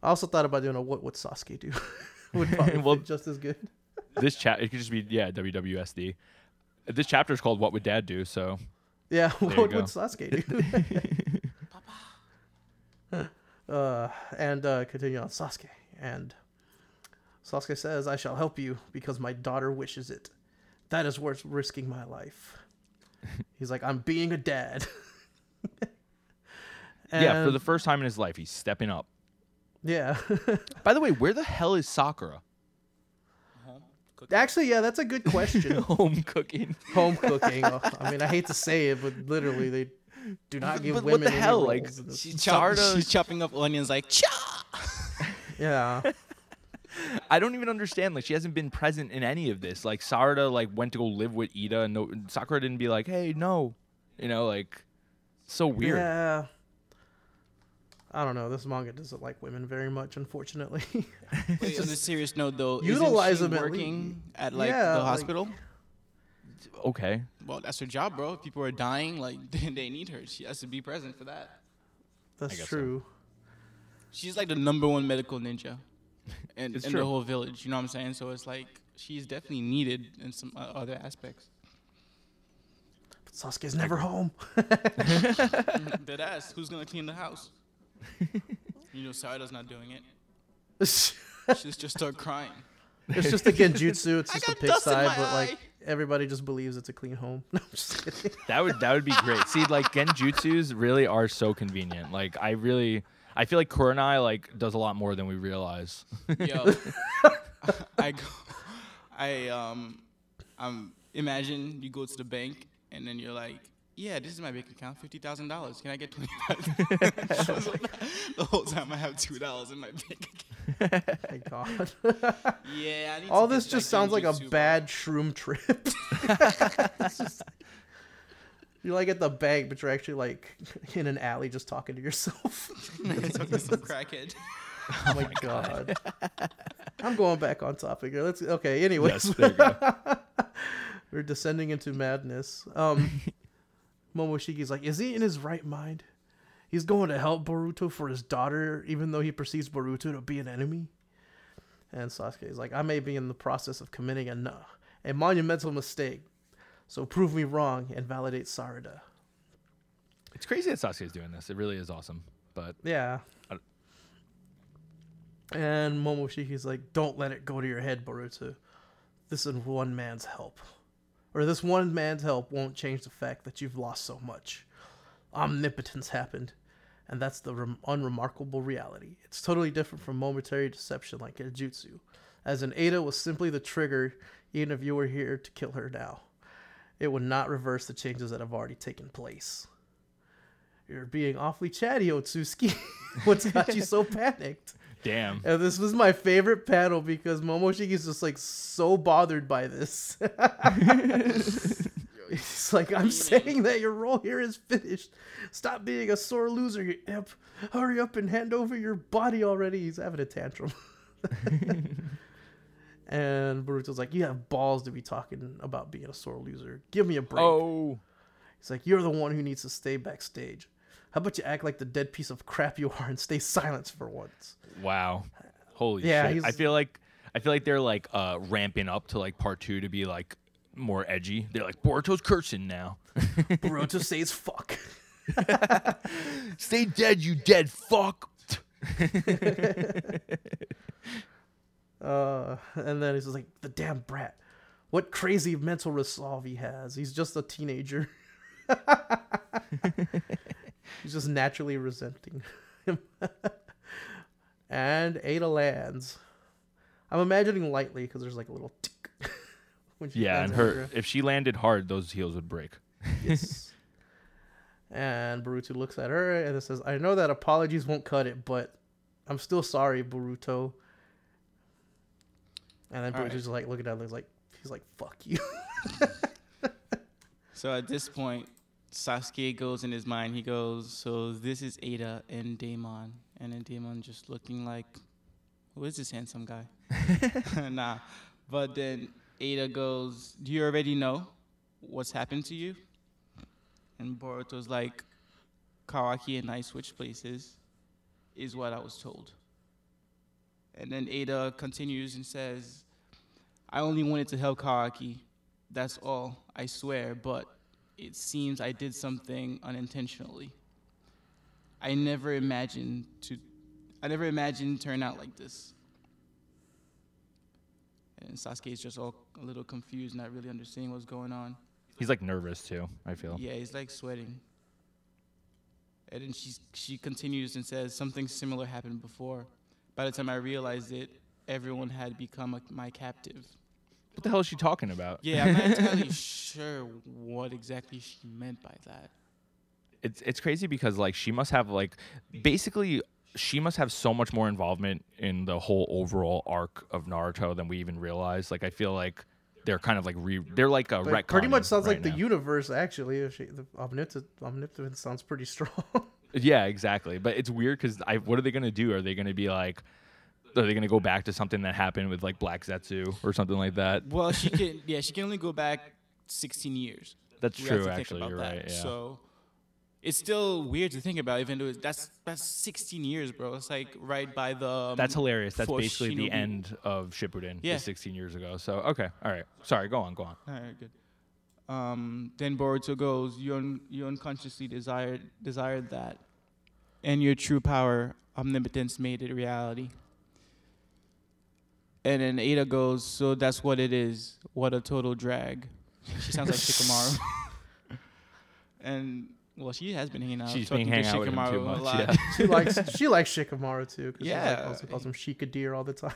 I also thought about doing a "What would Sasuke do?" Would probably well, be just as good. This chat, it could just be yeah, W W S D. This chapter is called What Would Dad Do? So, yeah, what would Sasuke do? Papa. Uh, and uh, continue on Sasuke. And Sasuke says, I shall help you because my daughter wishes it. That is worth risking my life. He's like, I'm being a dad. And, yeah, for the first time in his life, he's stepping up. Yeah. By the way, where the hell is Sakura? Cooking. Actually, yeah, that's a good question. Home cooking. Home cooking. Oh, I mean, I hate to say it, but literally, they do not but, give but women. What the hell? Like, she chop- she's chopping up onions, like, cha! Yeah. I don't even understand. Like, she hasn't been present in any of this. Like, Sarada, like, went to go live with Ida, and no, Sakura didn't be like, hey, no. You know, like, so weird. Yeah. I don't know. This manga doesn't like women very much, unfortunately. Wait, on a serious note, though, utilize isn't she them working at, like, yeah, the hospital? Like, okay. Well, that's her job, bro. If people are dying, like, they need her. She has to be present for that. That's true. So. She's like the number one medical ninja in, in the whole village. You know what I'm saying? So it's like she's definitely needed in some uh, other aspects. But Sasuke's never home. Dead ass. Who's going to clean the house? You know, Sarada's not doing it. She's just start crying. It's just a genjutsu. It's just a pig side, but like eye. Everybody just believes it's a clean home. No, I'm just kidding. That would that would be great. See, like genjutsus really are so convenient. Like I really, I feel like Kurenai like does a lot more than we realize. Yo, I, go, I um, I'm imagine you go to the bank and then you're like, yeah, this is my bank account, fifty thousand dollars. Can I get twenty thousand? The whole time I have two dollars in my bank account. Thank God. Yeah, I need all to this just sounds like a super. Bad shroom trip. Just, you're like at the bank, but you're actually like in an alley just talking to yourself. You're talking to some crackhead. Oh my God. I'm going back on topic here. Let's okay. Anyways, yes, there you go. We're descending into madness. Um, Momoshiki's like, is he in his right mind? He's going to help Boruto for his daughter, even though he perceives Boruto to be an enemy. And Sasuke is like, I may be in the process of committing a, a monumental mistake, so prove me wrong and validate Sarada. It's crazy that Sasuke is doing this. It really is awesome. But yeah. And Momoshiki's like, don't let it go to your head, Boruto. This is one man's help. Or this one man's help won't change the fact that you've lost so much. Omnipotence happened, and that's the rem- unremarkable reality. It's totally different from momentary deception like genjutsu, as in Ada was simply the trigger. Even if you were here to kill her now, it would not reverse the changes that have already taken place. You're being awfully chatty, Otsutsuki. What's got you so panicked? Damn. And this was my favorite panel because Momoshiki's just like so bothered by this. It's like, I'm saying that your role here is finished. Stop being a sore loser, you imp. Hurry up and hand over your body already. He's having a tantrum. And Boruto's like, you have balls to be talking about being a sore loser. Give me a break. Oh. He's like, you're the one who needs to stay backstage. How about you act like the dead piece of crap you are and stay silent for once? Wow. Holy yeah, shit. I feel like I feel like they're like uh, ramping up to like part two to be like, more edgy. They're like, Boruto's cursing now. Boruto says fuck. Stay dead, you dead fuck. uh, and then he's like, the damn brat. What crazy mental resolve he has. He's just a teenager. He's just naturally resenting him. And Ada lands. I'm imagining lightly because there's like a little tick. Yeah, and her, her if she landed hard, those heels would break. Yes. And Boruto looks at her and it says, I know that apologies won't cut it, but I'm still sorry, Boruto. And then All Boruto's right. like looking at him, he's like, he's like, fuck you. So at this point, Sasuke goes in his mind, he goes, so this is Ada and Daemon. And then Daemon just looking like, who is this handsome guy? Nah. But then Ada goes, do you already know what's happened to you? And Boruto's like, Kawaki and I switched places, is what I was told. And then Ada continues and says, I only wanted to help Kawaki. That's all, I swear, but it seems I did something unintentionally. I never imagined to, I never imagined it turn out like this. And Sasuke is just all a little confused, not really understanding what's going on. He's like nervous too, I feel. Yeah, he's like sweating. And then she she continues and says, something similar happened before. By the time I realized it, everyone had become a, my captive. What the hell is she talking about? Yeah, I'm not entirely sure what exactly she meant by that. It's it's crazy because like she must have like basically she must have so much more involvement in the whole overall arc of Naruto than we even realize. Like, I feel like they're kind of like re they're like a retcon. Pretty much sounds right like now. The universe actually. If she, the omnipotence, omnipotence sounds pretty strong. Yeah, exactly. But it's weird because I what are they gonna do? Are they gonna be like? Are they gonna go back to something that happened with like Black Zetsu or something like that? Well, she can. Yeah, she can only go back sixteen years. That's we true. Actually, you're that. right. Yeah. So it's still weird to think about, even though it's, that's that's sixteen years, bro. It's like right by the. Um, that's hilarious. That's basically Shinobu. The end of Shippuden. Yeah, sixteen years ago. So okay, all right. Sorry, go on, go on. All right, good. Um, then Boruto goes. You un- you unconsciously desired desired that, and your true power, omnipotence, made it reality. And then Ada goes. So that's what it is. What a total drag. She sounds like Shikamaru. And. Well, she has been hanging out. She's been hanging out with him too much. Yeah. she likes she likes Shikamaru too. Yeah, she like also calls him Sheikah Deer all the time.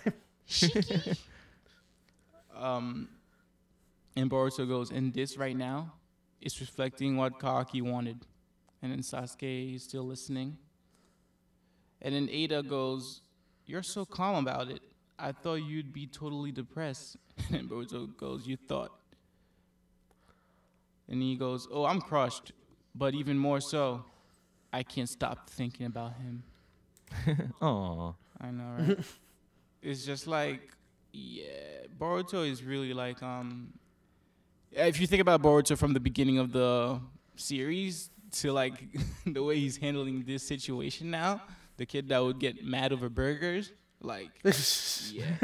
Shiki. um, and Boruto goes, and this right now, is reflecting what Kaaki wanted, and then Sasuke is still listening. And then Ada goes, "You're so calm about it. I thought you'd be totally depressed." And Boruto goes, "You thought." And he goes, "Oh, I'm crushed. But even more so, I can't stop thinking about him." Oh, I know, right? It's just like, yeah, Boruto is really like, um, if you think about Boruto from the beginning of the series to like the way he's handling this situation now, the kid that would get mad over burgers, like, yeah,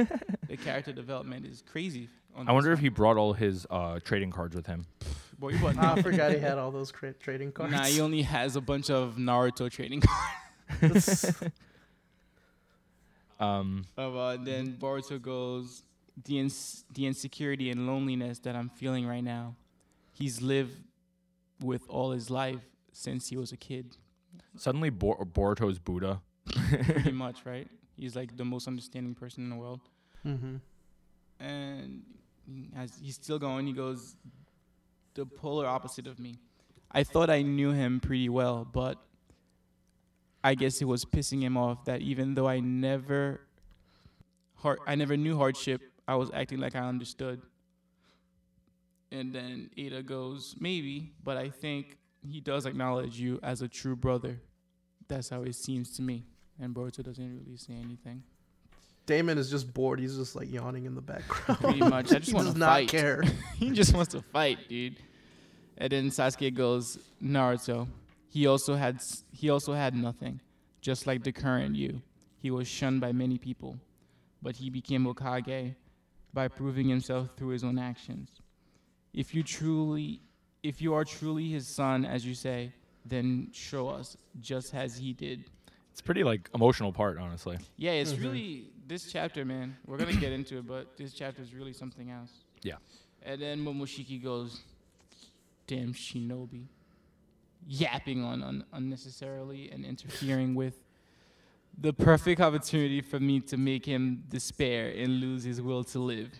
the character development is crazy. I wonder if he brought all his uh, trading cards with him. Boy, oh, I forgot he had all those cra- trading cards. Nah, he only has a bunch of Naruto trading cards. um, so, uh, then Boruto goes, the, ins- the insecurity and loneliness that I'm feeling right now, he's lived with all his life since he was a kid. Suddenly, Bor- Boruto's Buddha. Pretty much, right? He's like the most understanding person in the world. Mm-hmm. And as he's still going, he goes... the polar opposite of me. I thought I knew him pretty well, but I guess it was pissing him off that even though I never hard, I never knew hardship, I was acting like I understood. And then Ada goes, maybe, but I think he does acknowledge you as a true brother. That's how it seems to me. And Boruto doesn't really say anything. Damon is just bored. He's just like yawning in the background. Pretty much. I just he want does to fight. Not care. He just wants to fight, dude. And then Sasuke goes, Naruto. He also had he also had nothing, just like the current you. He was shunned by many people, but he became Hokage by proving himself through his own actions. If you truly, if you are truly his son, as you say, then show us, just as he did. It's pretty like emotional part, honestly. Yeah, it's mm-hmm. really this chapter, man. We're gonna get into it, but this chapter is really something else. Yeah. And then Momoshiki goes, "Damn Shinobi, yapping on un- unnecessarily and interfering with the perfect opportunity for me to make him despair and lose his will to live.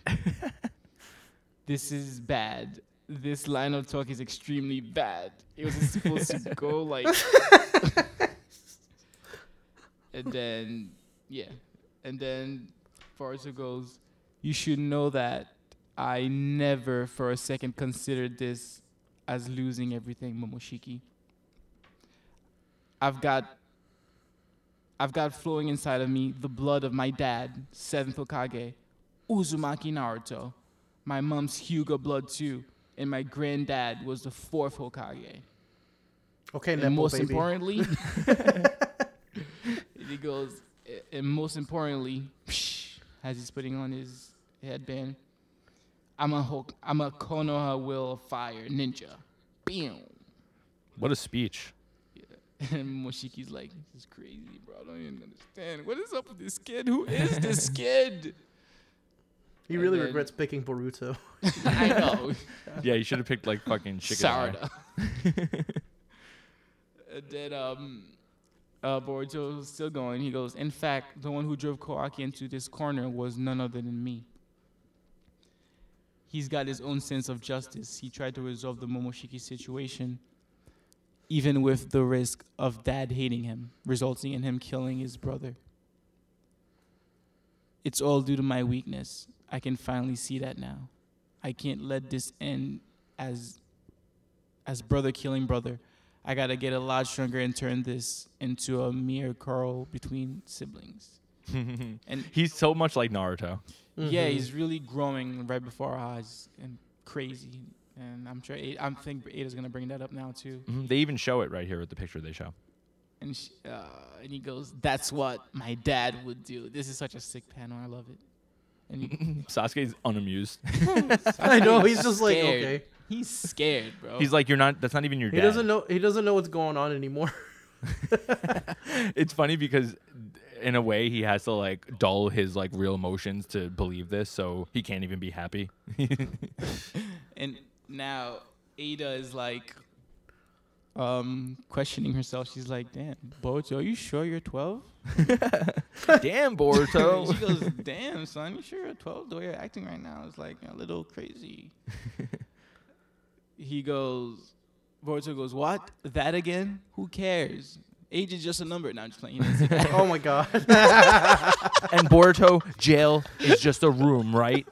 This is bad. This line of talk is extremely bad. It was supposed to go like." And then, yeah. And then Boruto goes, you should know that I never for a second considered this as losing everything, Momoshiki. I've got I've got flowing inside of me the blood of my dad, seventh Hokage, Uzumaki Naruto. My mom's Hyuga blood too, and my granddad was the fourth Hokage. Okay, and Nepal, most baby. importantly... He goes, and most importantly, as he's putting on his headband, I'm a Hulk, I'm a Konoha will of fire ninja. Bam. What a speech. Yeah. And Moshiki's like, this is crazy, bro. I don't even understand. What is up with this kid? Who is this kid? He and really then, regrets picking Boruto. I know. Yeah, you should have picked like fucking Sarada. And then, um... Uh, Boruto's still going. He goes, in fact, the one who drove Kaaki into this corner was none other than me. He's got his own sense of justice. He tried to resolve the Momoshiki situation. even with the risk of dad hating him, resulting in him killing his brother. It's all due to my weakness. I can finally see that now. I can't let this end as as brother killing brother. I gotta get a lot stronger and turn this into a mere quarrel between siblings. And he's so much like Naruto. Mm-hmm. Yeah, he's really growing right before our eyes and crazy. And I'm sure Ada, I'm think Ada's gonna bring that up now too. Mm-hmm. They even show it right here with the picture they show. And she, uh, and he goes, "That's what my dad would do." This is such a sick panel. I love it. And he, Sasuke's unamused. Sasuke I know he's just scared. Like, okay. He's scared, bro. He's like, "You're not. That's not even your dad." He doesn't know. He doesn't know what's going on anymore. It's funny because, in a way, he has to like dull his like real emotions to believe this, so he can't even be happy. And now Ada is like um, questioning herself. She's like, "Damn, Boruto, are you sure you're twelve? Damn, Boruto. She goes, "Damn, son, you sure you're twelve? The way you're acting right now is like a little crazy." He goes, Boruto goes, "What? That again? Who cares? Age is just a number." Now I'm just playing. Oh my god. And Boruto, jail is just a room, right?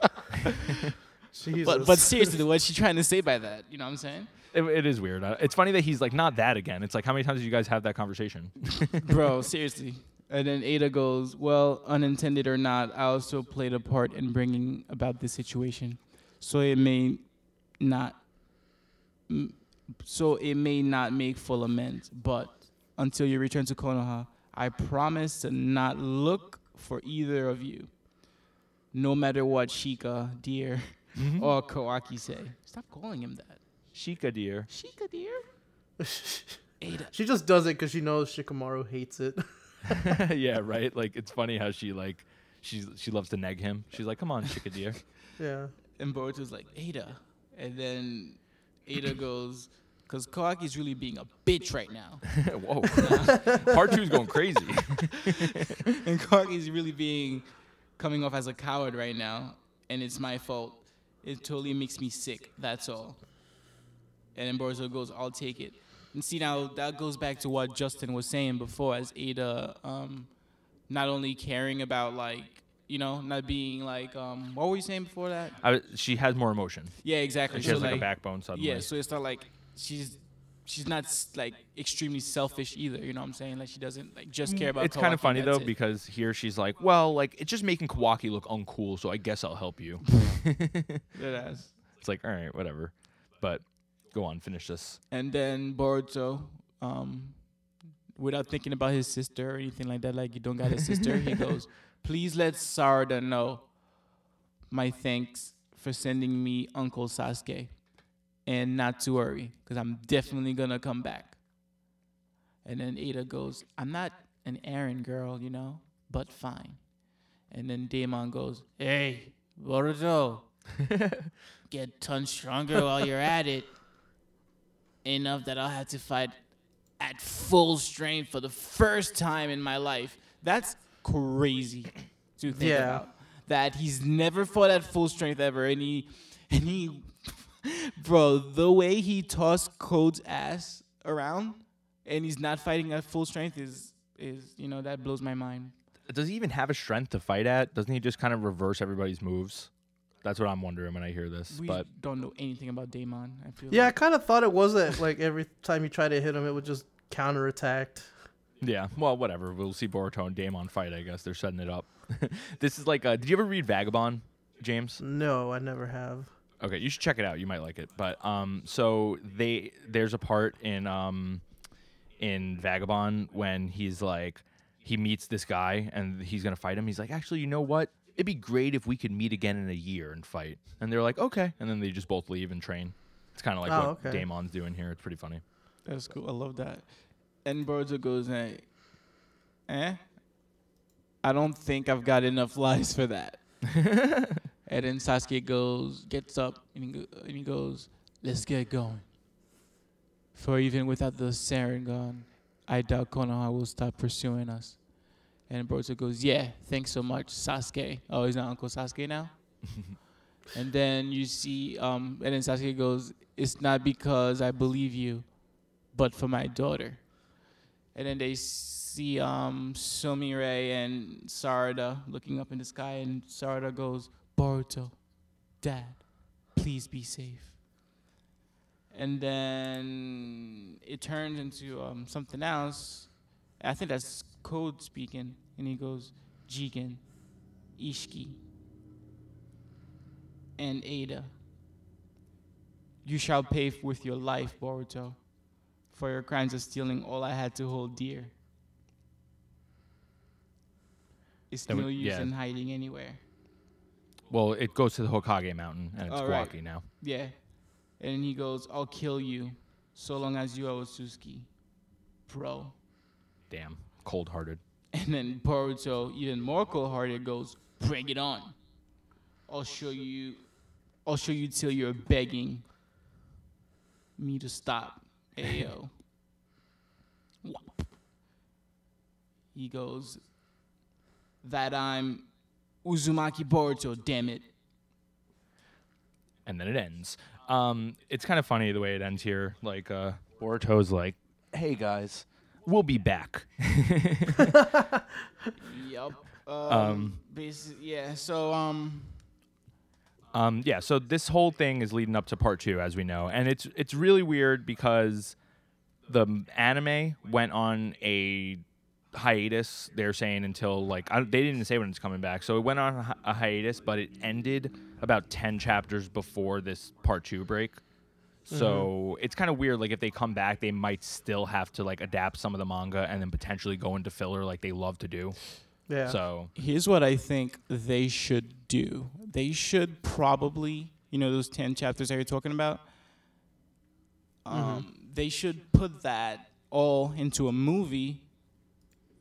Jesus. But, but seriously, what's she trying to say by that? You know what I'm saying? It, it is weird. It's funny that he's like, "Not that again." It's like, how many times did you guys have that conversation? Bro, seriously. And then Ada goes, "Well, unintended or not, I also played a part in bringing about this situation. So it may not... So it may not make full amends, but until you return to Konoha, I promise to not look for either of you, no matter what Shika, dear, mm-hmm. or Kawaki say." Stop calling him that. Shika, dear. Shika, dear. Ada. She just does it because she knows Shikamaru hates it. Yeah, right. Like it's funny how she like she she loves to nag him. She's like, "Come on, Shika, dear." Yeah. And Boruto's like, "Ada," and then Ada goes, "Because Kawaki's really being a bitch right now." Whoa. Part two's going crazy. And Kawaki's really being, coming off as a coward right now, and it's my fault. It totally makes me sick, that's all. And then Boruto goes, "I'll take it." And see, now that goes back to what Justin was saying before, as Ada um, not only caring about, like, you know, not being like, um, what were you saying before that? I, she has more emotion. Yeah, exactly. And she so has like, like a backbone suddenly. Yeah, so it's not like she's she's not like extremely selfish either. You know what I'm saying? Like she doesn't like just care about. It's Kawaki, kind of funny though it. Because here she's like, well, like it's just making Kawaki look uncool, so I guess I'll help you. It's like, all right, whatever. But go on, finish this. And then Boruto. Um, Without thinking about his sister or anything like that, like you don't got a sister, he goes, "Please let Sarada know my thanks for sending me Uncle Sasuke and not to worry because I'm definitely going to come back." And then Ada goes, "I'm not an errand girl, you know, but fine." And then Daemon goes, "Hey, Boruto, get a ton stronger while you're at it. Enough that I'll have to fight at full strength for the first time in my life." That's crazy to think yeah. about. That he's never fought at full strength ever. And he, and he, bro, the way he tossed Code's ass around and he's not fighting at full strength is, is you know, that blows my mind. Does he even have a strength to fight at? Doesn't he just kind of reverse everybody's moves? That's what I'm wondering when I hear this. We but don't know anything about Daemon. I feel yeah, like. I kind of thought it was that like every time you try to hit him, it would just counterattack. Yeah, well, whatever. We'll see Boruto and Daemon fight, I guess. They're setting it up. This is like, uh, did you ever read Vagabond, James? No, I never have. Okay, you should check it out. You might like it. But um, so they there's a part in um in Vagabond when he's like, he meets this guy and he's going to fight him. He's like, actually, you know what? It'd be great if we could meet again in a year and fight. And they're like, okay. And then they just both leave and train. It's kind of like oh, what okay. Daemon's doing here. It's pretty funny. That's cool. I love that. And Boruto goes, "Hey, eh? I don't think I've got enough lives for that." And then Sasuke goes, gets up, and he, go, and he goes, "Let's get going. For even without the Sharingan, I doubt Konoha will stop pursuing us." And Boruto goes, "Yeah, thanks so much, Sasuke." Oh, he's not Uncle Sasuke now? And then you see, um, and then Sasuke goes, "It's not because I believe you, but for my daughter. And then they see um, Sumire and Sarada looking up in the sky, and Sarada goes, Boruto, Dad, please be safe. And then it turns into um, something else. I think that's code speaking. And he goes, Jigen, Ishiki, and Ada. You shall pay with your life, Boruto, for your crimes of stealing all I had to hold dear. It's no use yeah. in hiding anywhere. Well, it goes to the Hokage Mountain, and it's right. Guaki now. Yeah. And he goes, I'll kill you, so long as you are Otsutsuki. Bro. Damn. Cold-hearted. And then Boruto, even more cold-hearted, goes, bring it on. I'll show you, I'll show you till you're begging me to stop. Ayo. He goes, that I'm Uzumaki Boruto, damn it. And then it ends. Um, it's kind of funny the way it ends here. Like, uh, Boruto's like, hey, guys, we'll be back. Yep. Um, um, basically, yeah, so... Um, um, yeah, so this whole thing is leading up to part two, as we know. And it's it's really weird because the anime went on a hiatus, they're saying, until, like... I, they didn't say when it's coming back. So it went on a hiatus, but it ended about ten chapters before this part two break. Mm-hmm. So it's kind of weird. Like, if they come back, they might still have to, like, adapt some of the manga and then potentially go into filler like they love to do. Yeah. So here's what I think they should do. They should probably, you know, those ten chapters that you're talking about, um, mm-hmm. they should put that all into a movie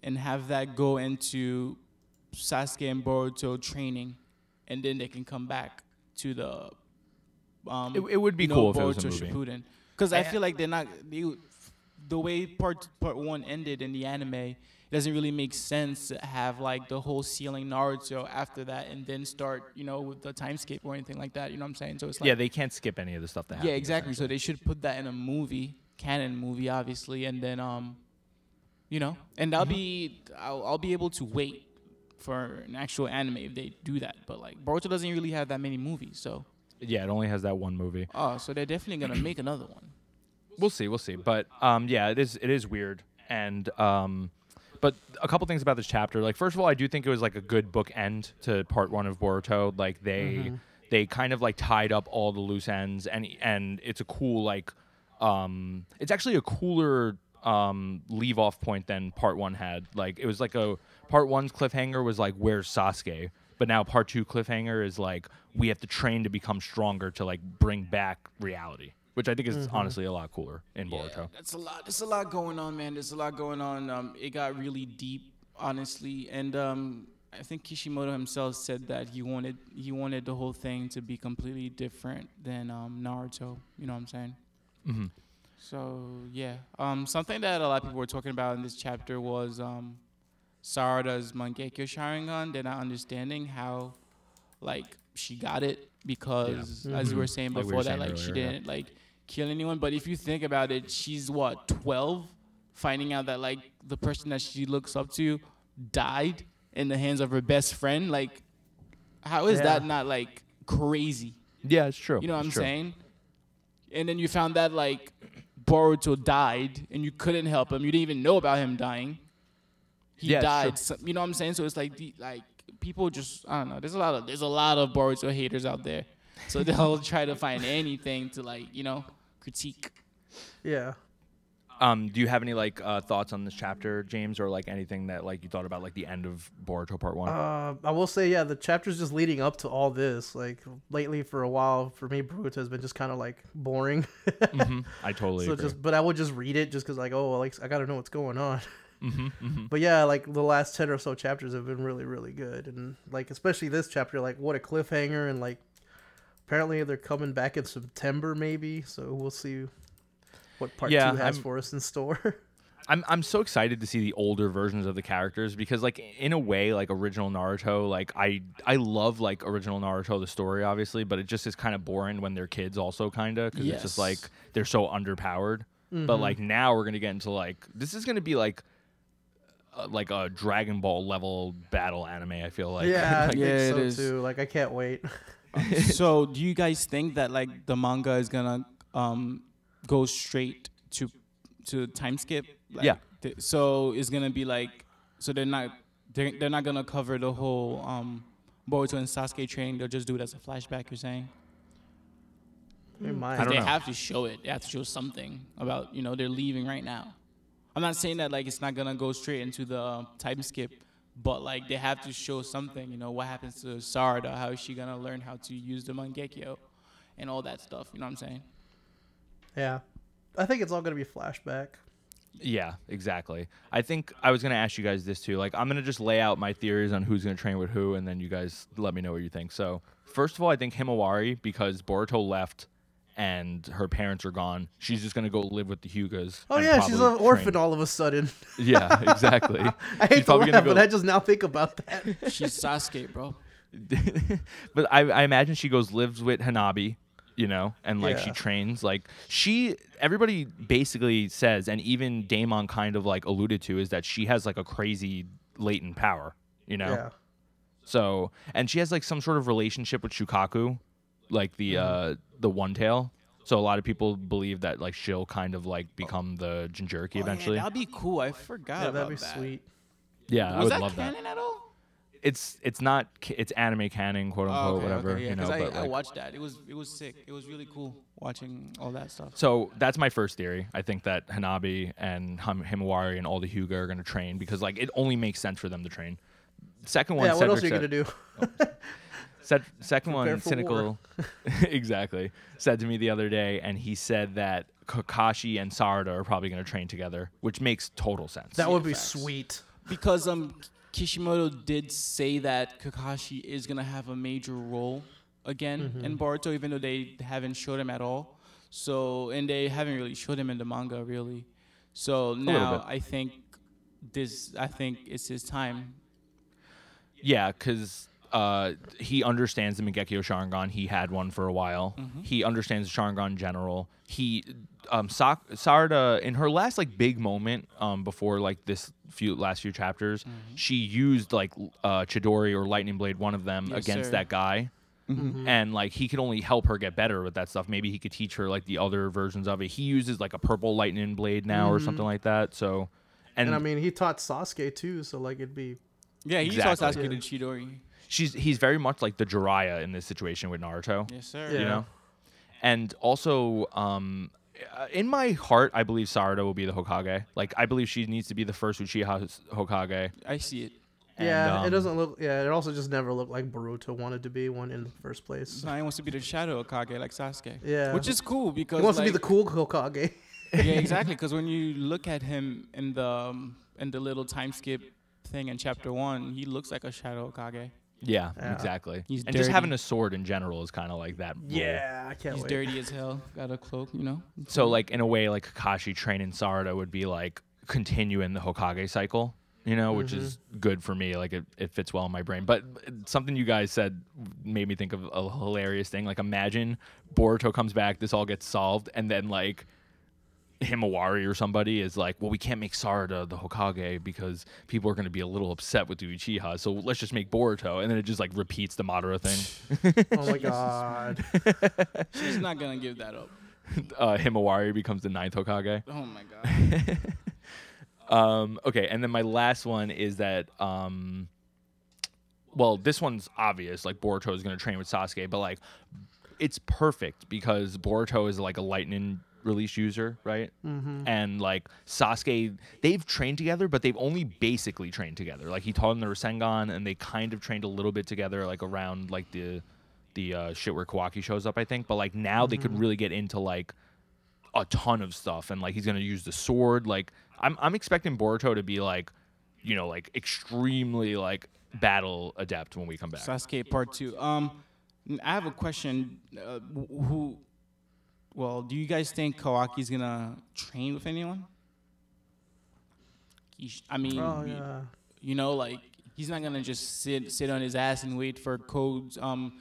and have that go into Sasuke and Boruto training. And then they can come back to the. Um, it, it would be no cool if it was a movie. Because I, I feel like they're not. They, the way part part one ended in the anime, it doesn't really make sense to have like the whole sealing Naruto after that and then start, you know, with the time skip or anything like that. You know what I'm saying? So it's like. Yeah, they can't skip any of the stuff that happens. Yeah, exactly. So they should put that in a movie, canon movie, obviously, and then um, you know, and I'll be I'll I'll be able to wait for an actual anime if they do that. But, like, Boruto doesn't really have that many movies, so... Yeah, it only has that one movie. Oh, so they're definitely going to make another one. We'll see, we'll see. But, um, yeah, it is it is weird. And, um... But a couple things about this chapter. Like, first of all, I do think it was, like, a good book end to part one of Boruto. Like, they mm-hmm. they kind of, like, tied up all the loose ends. And, and it's a cool, like... um, It's actually a cooler um, leave-off point than part one had. Like, it was, like, a... Part one's cliffhanger was like, where's Sasuke? But now part two cliffhanger is like, we have to train to become stronger to like bring back reality, which I think is mm-hmm. honestly a lot cooler in yeah, Boruto. That's a lot. There's a lot going on, man. There's a lot going on. Um, it got really deep, honestly. And um, I think Kishimoto himself said that he wanted he wanted the whole thing to be completely different than um, Naruto. You know what I'm saying? Mm-hmm. So, yeah. Um, something that a lot of people were talking about in this chapter was... Um, Sarada's Mangekyo Sharingan, they're not understanding how, like, she got it because, yeah. mm-hmm. as we were saying before, like we were that, saying like, earlier, she didn't, yeah. like, kill anyone. But if you think about it, she's, what, twelve? Finding out that, like, the person that she looks up to died in the hands of her best friend. Like, how is yeah. that not, like, crazy? Yeah, it's true. You know what it's I'm true. saying? And then you found that, like, Boruto died, and you couldn't help him. You didn't even know about him dying. He yeah, died. So, you know what I'm saying? So it's like the, like people just I don't know. There's a lot of there's a lot of Boruto haters out there, so they'll try to find anything to like you know critique. Yeah. Um. Do you have any like uh, thoughts on this chapter, James, or like anything that like you thought about like the end of Boruto Part One? Uh, I will say yeah, the chapters just leading up to all this. Like lately, for a while, for me, Boruto has been just kind of like boring. mm-hmm. I totally. So agree. Just, but I would just read it just because like oh like I gotta know what's going on. Mm-hmm, mm-hmm. But yeah, like the last ten or so chapters have been really, really good, and like especially this chapter, like what a cliffhanger, and like apparently they're coming back in September, maybe. So we'll see what part yeah, two has I'm, for us in store. I'm I'm so excited to see the older versions of the characters because, like in a way, like original Naruto, like I I love like original Naruto the story, obviously, but it just is kind of boring when they're kids, also kind of because yes. it's just like they're so underpowered. Mm-hmm. But like now we're gonna get into like this is gonna be like uh, like a Dragon Ball level battle anime. I feel like yeah, like, yeah, it so is. Too. Like I can't wait. So do you guys think that like the manga is gonna um go straight to to time skip? Like, yeah. Th- so it's gonna be like so they're not they're, they're not gonna cover the whole um Boruto and Sasuke training. They'll just do it as a flashback. You're saying? They might. I don't they know. have to show it. They have to show something about, you know, they're leaving right now. I'm not saying that, like, it's not going to go straight into the time skip, but, like, they have to show something, you know, what happens to Sarada, how is she going to learn how to use the Mangekyo, and all that stuff, you know what I'm saying? Yeah. I think it's all going to be flashback. Yeah, exactly. I think I was going to ask you guys this, too. Like, I'm going to just lay out my theories on who's going to train with who, and then you guys let me know what you think. So, first of all, I think Himawari, because Boruto left and her parents are gone. She's just going to go live with the Hyugas. Oh, yeah, she's an orphan train all of a sudden. Yeah, exactly. I hate she's to laugh, gonna go... but I just now think about that. She's Sasuke, bro. But I, I imagine she goes lives with Hanabi, you know, and, like, yeah. she trains. Like, she, everybody basically says, and even Daemon kind of, like, alluded to, is that she has, like, a crazy latent power, you know? Yeah. So, and she has, like, some sort of relationship with Shukaku, like the mm-hmm. uh, the One Tail. So a lot of people believe that like she'll kind of like become the Jinchuriki oh, eventually. Yeah, that'd be cool. I forgot yeah, about that'd be that. Sweet. Yeah, was I would that love that. Is that canon at all? It's it's not it's anime canon, quote unquote, oh, okay, whatever. Okay, yeah, you know, I, but like, I watched that. It was it was sick. It was really cool watching all that stuff. So that's my first theory. I think that Hanabi and Him- Himawari and all the Hyuga are gonna train because like it only makes sense for them to train. Second one. Yeah, Cedric what else are you said, gonna do? Said, second Prepare one, Cynical, exactly, said to me the other day, and he said that Kakashi and Sarada are probably going to train together, which makes total sense. That would yeah, be facts. Sweet. Because um, Kishimoto did say that Kakashi is going to have a major role again mm-hmm. in Boruto, even though they haven't showed him at all. So, and they haven't really showed him in the manga, really. So now I think this, I think it's his time. Yeah, because... Uh, he understands the Mangekyo Sharingan. He had one for a while. Mm-hmm. He understands the Sharingan in general. He, um, Sa- Sarada, in her last like big moment, um, before like this few last few chapters, mm-hmm. she used like uh, Chidori or Lightning Blade, one of them, yes, against sir. that guy. Mm-hmm. And like he could only help her get better with that stuff. Maybe he could teach her like the other versions of it. He uses like a purple lightning blade now mm-hmm. or something like that. So, and, and I mean, he taught Sasuke too. So like it'd be yeah, he exactly. taught Sasuke yeah. to Chidori. She's he's very much like the Jiraiya in this situation with Naruto. Yes, sir. Yeah. You know, and also um, in my heart, I believe Sarada will be the Hokage. Like I believe she needs to be the first Uchiha Hokage. I see it. And, yeah, um, it doesn't look. Yeah, it also just never looked like Boruto wanted to be one in the first place. No, he wants to be the Shadow Hokage like Sasuke. Yeah, which is cool because he wants like, to be the cool Hokage. Yeah, exactly. Because when you look at him in the um, in the little time skip thing in chapter one, he looks like a Shadow Hokage. Yeah, yeah, exactly. He's and dirty. Just having a sword in general is kind of like that. Yeah, role. I can't He's wait. dirty as hell. Got a cloak, you know? So, like, in a way, like, Kakashi training Sarada would be, like, continuing the Hokage cycle, you know, mm-hmm. which is good for me. Like, it, it fits well in my brain. But something you guys said made me think of a hilarious thing. Like, imagine Boruto comes back, this all gets solved, and then, like... Himawari or somebody is like, well, we can't make Sarada the Hokage because people are going to be a little upset with the Uchiha, so let's just make Boruto, and then it just like repeats the Madara thing. Oh my god. She's not going to give that up. Uh, Himawari becomes the ninth Hokage. Oh my god. um, okay, and then my last one is that, um, well, this one's obvious, like Boruto is going to train with Sasuke, but like it's perfect because Boruto is like a lightning release user, right? Mm-hmm. And like Sasuke, they've trained together, but they've only basically trained together. Like he taught him the Rasengan, and they kind of trained a little bit together, like around like the the uh, shit where Kawaki shows up, I think. But like now mm-hmm. they could really get into like a ton of stuff, and like he's gonna use the sword. Like I'm I'm expecting Boruto to be like, you know, like extremely like battle adept when we come back. Sasuke part two. Um, I have a question. Uh, who? Well, do you guys think Kawaki's going to train with anyone? Sh- I mean, oh, yeah. you know, like, he's not going to just sit sit on his ass and wait for Code's um,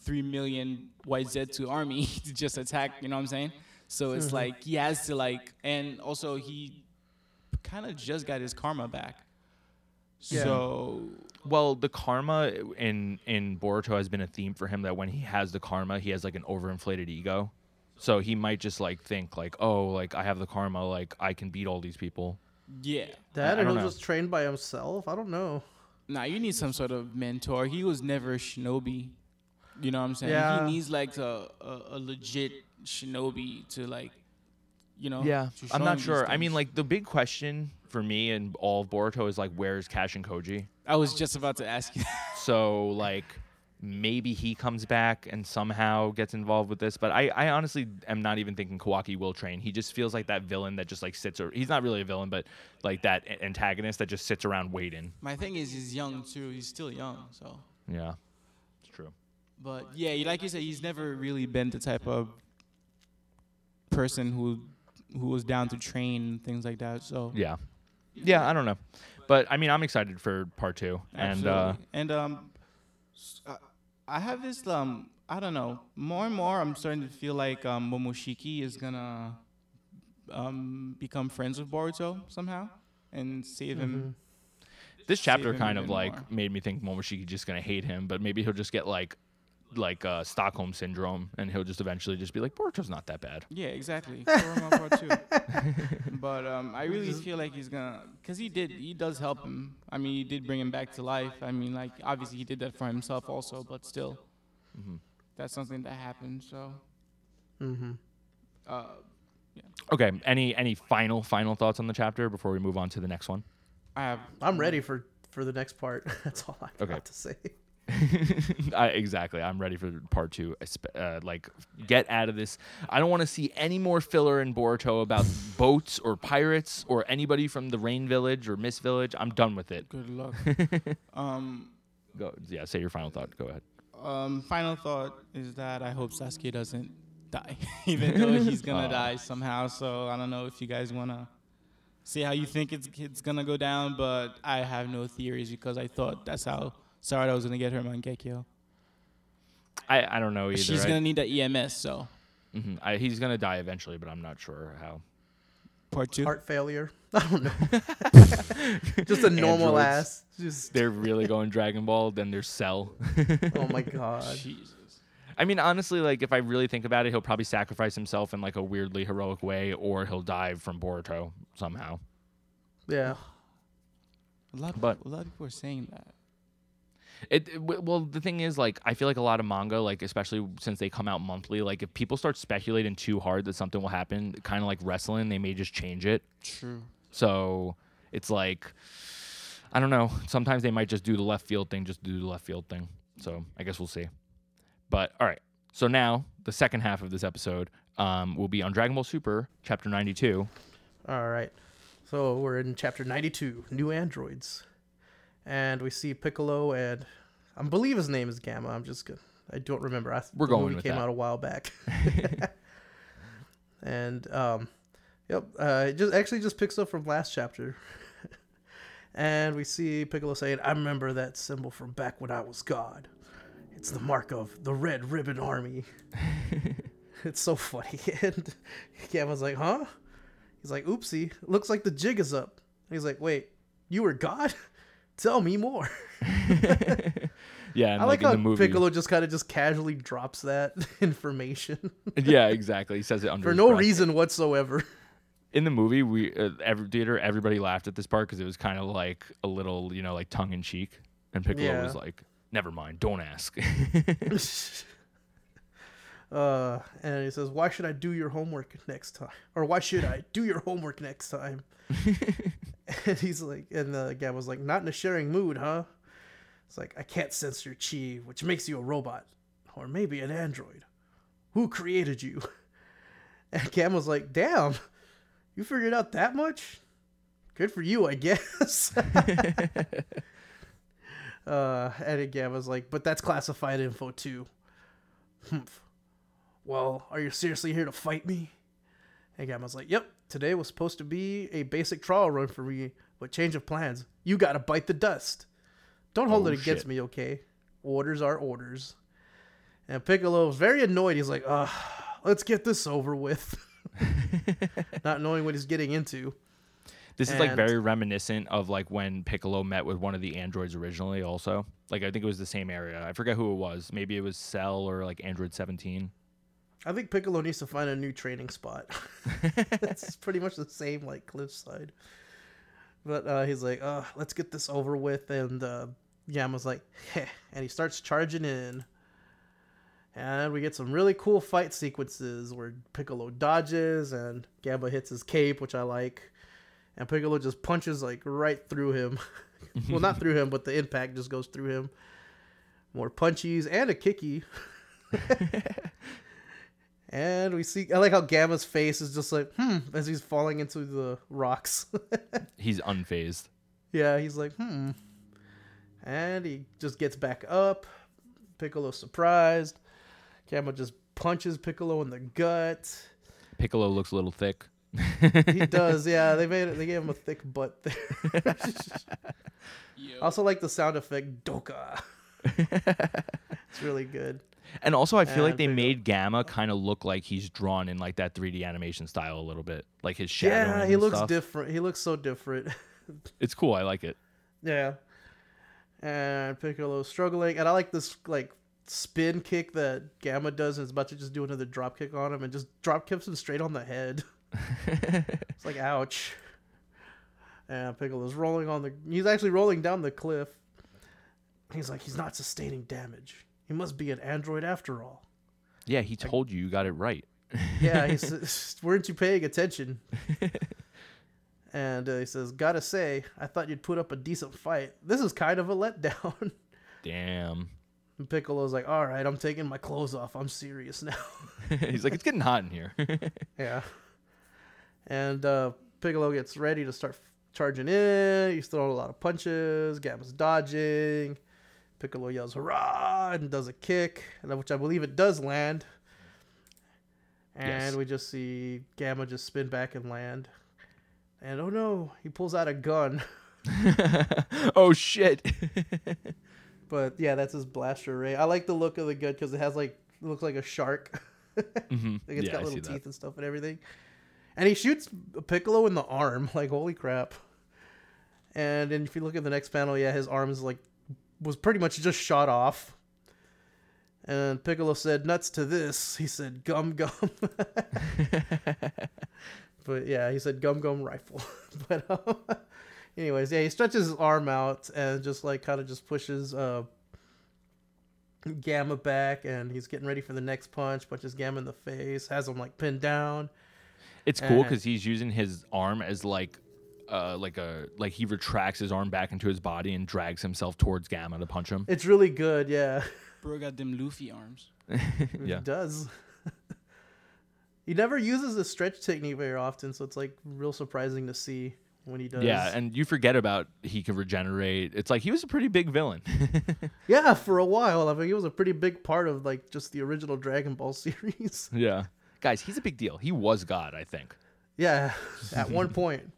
three million Y Z two army to just attack, you know what I'm saying? So it's mm-hmm. like he has to like, and also he kind of just got his karma back. Yeah. So well, the karma in in Boruto has been a theme for him that when he has the karma, he has like an overinflated ego. So he might just like think like, oh, like I have the karma, like I can beat all these people. Yeah, that I, I and he'll just train by himself. I don't know. Nah, you need some sort of mentor. He was never a shinobi. You know what I'm saying? Yeah. He needs like a, a, a legit shinobi to like, you know. Yeah, I'm not sure. I mean, like the big question for me and all of Boruto is like, where's Kashin Koji? I was just about to ask you. So like, maybe he comes back and somehow gets involved with this. But I, I honestly am not even thinking Kawaki will train. He just feels like that villain that just like sits. Or, he's not really a villain, but like that antagonist that just sits around waiting. My thing is, he's young too. He's still young, so. Yeah, it's true. But yeah, like you said, he's never really been the type of person who who was down to train, things like that. So yeah, yeah, I don't know, but I mean, I'm excited for part two. Absolutely. And uh, and um, I have this um, I don't know. More and more, I'm starting to feel like um, Momoshiki is gonna um become friends with Boruto somehow and save mm-hmm. him. This chapter kind of like more. Made me think Momoshiki just gonna hate him, but maybe he'll just get like. like uh, Stockholm Syndrome, and he'll just eventually just be like, Boruto's not that bad. Yeah, exactly. But um, I really feel like he's gonna, because he did, he does help him. I mean, he did bring him back to life. I mean, like, obviously he did that for himself also, but still. Mm-hmm. That's something that happened, so. Mm-hmm. Uh, yeah. Okay, any any final, final thoughts on the chapter before we move on to the next one? I have. I'm ready for, for the next part. That's all I got okay. to say. I, exactly. I'm ready for part two. Uh, like, get out of this. I don't want to see any more filler in Boruto about boats or pirates or anybody from the Rain Village or Mist Village. I'm done with it. Good luck. um, Go, yeah, say your final thought. Go ahead. Um, final thought is that I hope Sasuke doesn't die, even though he's going to uh, die somehow. So I don't know if you guys want to see how you think it's, it's going to go down, but I have no theories because I thought that's how... Sorry, I was gonna get her Mangekyo. I, I don't know either. She's I, gonna need that E M S, so. Mm-hmm. I, he's gonna die eventually, but I'm not sure how. Part two. Heart failure. I don't know. Just a normal Androids. Ass. Just they're really going Dragon Ball. Then there's Cell. Oh my God. Jesus. I mean, honestly, like if I really think about it, he'll probably sacrifice himself in like a weirdly heroic way, or he'll die from Boruto somehow. Yeah. A lot of, but, a lot of people are saying that. It, it well the thing is like I feel like a lot of manga, like especially since they come out monthly, like if people start speculating too hard that something will happen, kind of like wrestling, they may just change it. True. So it's like I don't know, sometimes they might just do the left field thing just do the left field thing so I guess we'll see. But all right, so now the second half of this episode um will be on Dragon Ball Super chapter ninety-two. All right, so we're in chapter ninety-two, New Androids. And we see Piccolo, and I believe his name is Gamma. I'm just good. I don't remember. I, We're the going movie with came that. Out a while back. And um, yep, uh, it just actually just picks up from last chapter. And we see Piccolo saying, "I remember that symbol from back when I was God. It's the mark of the Red Ribbon Army." It's so funny. And Gamma's like, "Huh?" He's like, "Oopsie! Looks like the jig is up." And he's like, "Wait, you were God? Tell me more." Yeah, and I like, like in how the movie, Piccolo just kind of just casually drops that information. Yeah, exactly. He says it under for no breath. Reason whatsoever. In the movie, we uh, every theater everybody laughed at this part because it was kind of like a little, you know, like tongue in cheek, and Piccolo yeah. was like, "Never mind, don't ask." uh, and he says, "Why should I do your homework next time?" Or why should I do your homework next time? And he's like, and the guy was like, "Not in a sharing mood, huh?" It's like, "I can't sense your chi, which makes you a robot, or maybe an android. Who created you?" And Cam was like, "Damn, you figured out that much? Good for you, I guess." uh, and again, was like, "But that's classified info too." Humph. "Well, are you seriously here to fight me?" And Gamma's like, "Yep, today was supposed to be a basic trial run for me, but change of plans. You gotta bite the dust. Don't hold oh, it against shit. me, okay? Orders are orders." And Piccolo was very annoyed. He's like, "Ugh, let's get this over with." not knowing what he's getting into. This and is like very reminiscent of like when Piccolo met with one of the androids originally also. Like I think it was the same area. I forget who it was. Maybe it was Cell or like Android seventeen. I think Piccolo needs to find a new training spot. It's pretty much the same like cliffside. But uh, he's like, oh, let's get this over with. And uh, Yama's like, heh. And he starts charging in. And we get some really cool fight sequences where Piccolo dodges and Gamba hits his cape, which I like. And Piccolo just punches like right through him. Well, not through him, but the impact just goes through him. More punchies and a kicky. And we see, I like how Gamma's face is just like, hmm, as he's falling into the rocks. He's unfazed. Yeah, he's like, hmm. And he just gets back up. Piccolo's surprised. Gamma just punches Piccolo in the gut. Piccolo looks a little thick. He does, yeah. They made it, they gave him a thick butt there. Yep. Also like the sound effect, Doka. It's really good. And also I feel and like they Piccolo. made Gamma kind of look like he's drawn in like that three D animation style a little bit. Like his shadow. Yeah, he and looks stuff. different. He looks so different. It's cool. I like it. Yeah. And Piccolo's struggling. And I like this like spin kick that Gamma does and is about to just do another drop kick on him and just drop kicks him straight on the head. It's like, ouch. And Piccolo's rolling on the... He's actually rolling down the cliff. He's like, he's not sustaining damage. He must be an android after all. Yeah, he told like, you you got it right. Yeah, he says, weren't you paying attention? And uh, he says, gotta say, I thought you'd put up a decent fight. This is kind of a letdown. Damn. And Piccolo's like, all right, I'm taking my clothes off. I'm serious now. He's like, it's getting hot in here. Yeah. And uh, Piccolo gets ready to start charging in. He's throwing a lot of punches. Gamma's dodging. Piccolo yells, hurrah, and does a kick, which I believe it does land. And yes. We just see Gamma just spin back and land. And oh no, he pulls out a gun. Oh shit. But yeah, that's his blaster ray. I like the look of the gun because it has like, it looks like a shark. Mm-hmm. Like it's yeah, got I little teeth that. and stuff and everything. And he shoots Piccolo in the arm. Like, holy crap. And then if you look at the next panel, yeah, his arm is like, was pretty much just shot off. And Piccolo said, nuts to this. He said, gum gum. But yeah, he said, gum gum rifle. But um, anyways, yeah, he stretches his arm out and just like kind of just pushes uh, Gamma back. And he's getting ready for the next punch. Punches Gamma in the face. Has him like pinned down. It's cool because he's using his arm as like Uh, like a like he retracts his arm back into his body and drags himself towards Gamma to punch him. It's really good, yeah. Bro got them Luffy arms. Yeah, he does. He never uses the stretch technique very often, so it's like real surprising to see when he does. Yeah, and you forget about he can regenerate. It's like he was a pretty big villain. Yeah, for a while. I mean, he was a pretty big part of like just the original Dragon Ball series. Yeah, guys, he's a big deal. He was God, I think. Yeah, at one point.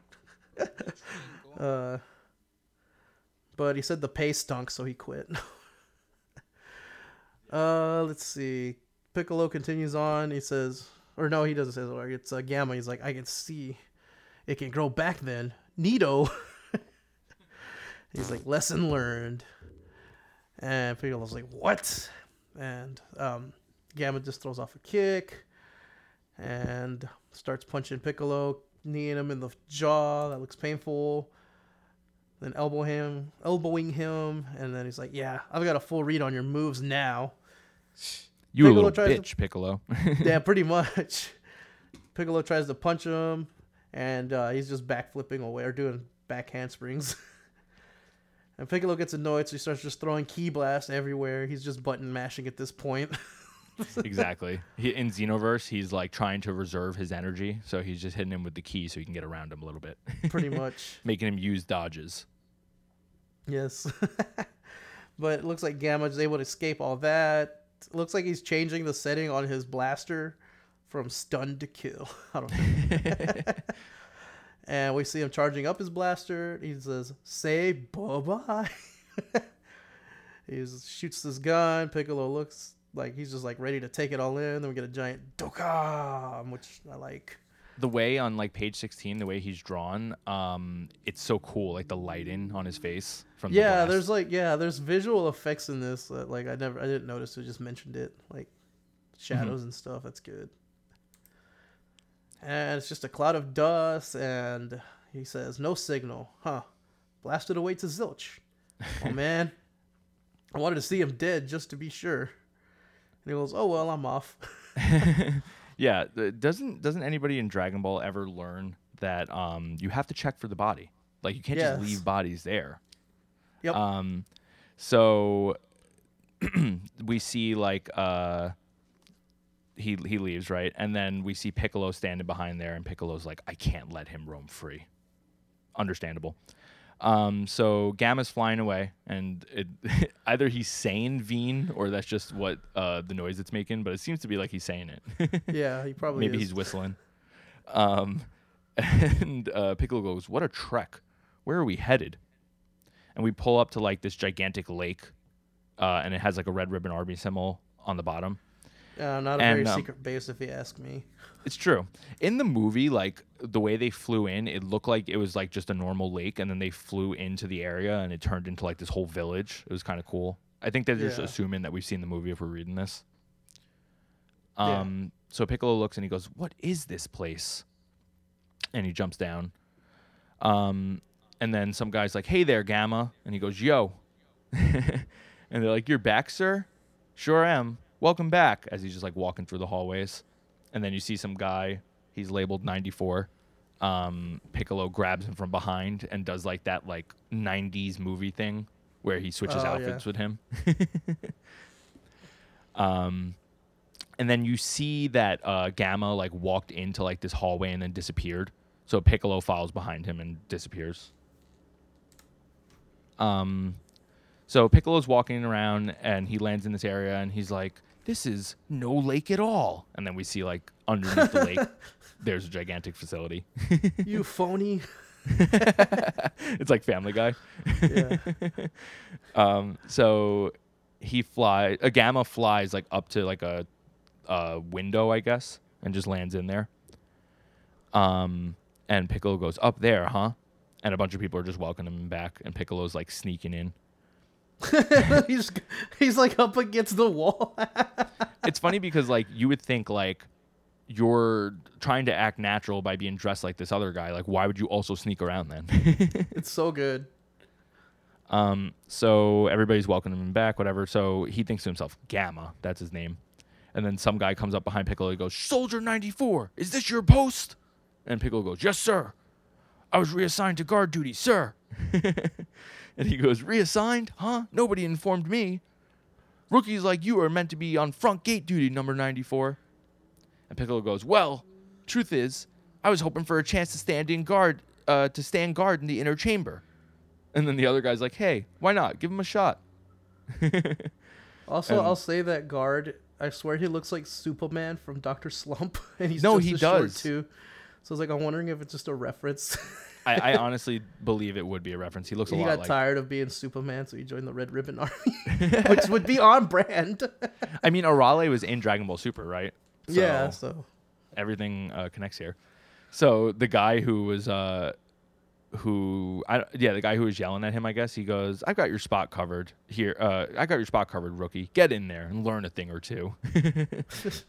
Uh, but he said the pay stunk, so he quit. uh, let's see. Piccolo continues on. He says, or no, he doesn't say that. It's uh, Gamma. He's like, I can see it can grow back then. Neato. He's like, lesson learned. And Piccolo's like, what? And um, Gamma just throws off a kick and starts punching Piccolo. Kneeing him in the jaw, that looks painful. Then elbow him, elbowing him, and then he's like, "Yeah, I've got a full read on your moves now." You Piccolo a little bitch, to... Piccolo. Yeah, pretty much. Piccolo tries to punch him, and uh, he's just backflipping away or doing back handsprings. And Piccolo gets annoyed, so he starts just throwing ki blasts everywhere. He's just button mashing at this point. Exactly. He, in Xenoverse, he's like trying to reserve his energy, so he's just hitting him with the key so he can get around him a little bit. Pretty much. Making him use dodges. Yes. But it looks like Gamma is able to escape all that. It looks like he's changing the setting on his blaster from stun to kill. I don't know. And we see him charging up his blaster. He says, say bye-bye. He shoots this gun. Piccolo looks... like he's just like ready to take it all in. Then we get a giant dokkan, which I like. The way on like page sixteen, the way he's drawn, um, it's so cool. Like the lighting on his face from yeah, the blast. There's like yeah, there's visual effects in this that like I never I didn't notice. So I just mentioned it, like shadows mm-hmm. and stuff. That's good. And it's just a cloud of dust, and he says, "No signal, huh? Blasted away to zilch." Oh man, I wanted to see him dead just to be sure. And he goes, "Oh well, I'm off." Yeah, doesn't doesn't anybody in Dragon Ball ever learn that um, you have to check for the body? Like, you can't yes. just leave bodies there. Yep. Um, so we see, like, uh, he he leaves, right? And then we see Piccolo standing behind there, and Piccolo's like, I can't let him roam free. Understandable. Um, so Gamma's flying away, and it, either he's saying "Veen" or that's just what uh, the noise it's making. But it seems to be like he's saying it. Yeah, he probably maybe is. He's whistling. Um, and uh, Piccolo goes, "What a trek! Where are we headed?" And we pull up to like this gigantic lake, uh, and it has like a Red Ribbon Army symbol on the bottom. Uh, not a and, very um, secret base, if you ask me. It's true. In the movie, like, the way they flew in, it looked like it was, like, just a normal lake, and then they flew into the area, and it turned into, like, this whole village. It was kind of cool. I think they're yeah. just assuming that we've seen the movie if we're reading this. Um, yeah. So Piccolo looks, and he goes, what is this place? And he jumps down. Um, and then some guy's like, hey there, Gamma. And he goes, yo. And they're like, you're back, sir? Sure am. Welcome back, as he's just like walking through the hallways. And then you see some guy, he's labeled ninety-four. Um, Piccolo grabs him from behind and does like that like nineties movie thing where he switches oh, outfits yeah. with him. um, and then you see that uh, Gamma like walked into like this hallway and then disappeared. So Piccolo follows behind him and disappears. Um, so Piccolo's walking around and he lands in this area and he's like, this is no lake at all. And then we see, like, underneath the lake, there's a gigantic facility. You phony. It's like Family Guy. Yeah. um, so he flies, a Gamma flies, like, up to, like, a, a window, I guess, and just lands in there. Um, and Piccolo goes, up there, huh? And a bunch of people are just welcoming him back, and Piccolo's, like, sneaking in. he's he's like up against the wall. It's funny because like you would think like you're trying to act natural by being dressed like this other guy. Like why would you also sneak around then? It's so good. Um. So everybody's welcoming him back, whatever. So he thinks to himself, Gamma, that's his name. And then some guy comes up behind Piccolo and goes, Soldier ninety-four, is this your post? And Piccolo goes, yes, sir. I was reassigned to guard duty, sir. And he goes, reassigned? Huh? Nobody informed me. Rookies like you are meant to be on front gate duty, number ninety-four. And Piccolo goes, well, truth is, I was hoping for a chance to stand in guard, uh, to stand guard in the inner chamber. And then the other guy's like, hey, why not? Give him a shot. Also, and I'll say that guard, I swear he looks like Superman from Doctor Slump. And he's no, just he as does. Short too. So I was like, I'm wondering if it's just a reference. I, I honestly believe it would be a reference. He looks a he lot like... He got tired of being Superman, so he joined the Red Ribbon Army, which would be on brand. I mean, Arale was in Dragon Ball Super, right? So yeah, so... Everything uh, connects here. So the guy who was... Uh, who I Yeah, the guy who was yelling at him, I guess, he goes, I've got your spot covered here. Uh, I got your spot covered, rookie. Get in there and learn a thing or two. these,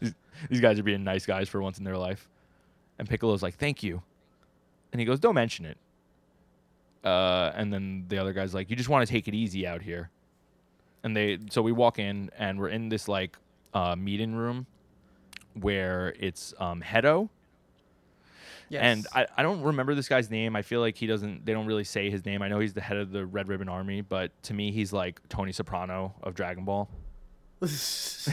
these guys are being nice guys for once in their life. And Piccolo's like, thank you. And he goes, don't mention it. Uh, and then the other guy's like, you just want to take it easy out here. And they, so we walk in, and we're in this, like, uh, meeting room where it's um, Hedo. Yes. And I, I don't remember this guy's name. I feel like he doesn't, they don't really say his name. I know he's the head of the Red Ribbon Army, but to me, he's like Tony Soprano of Dragon Ball. It's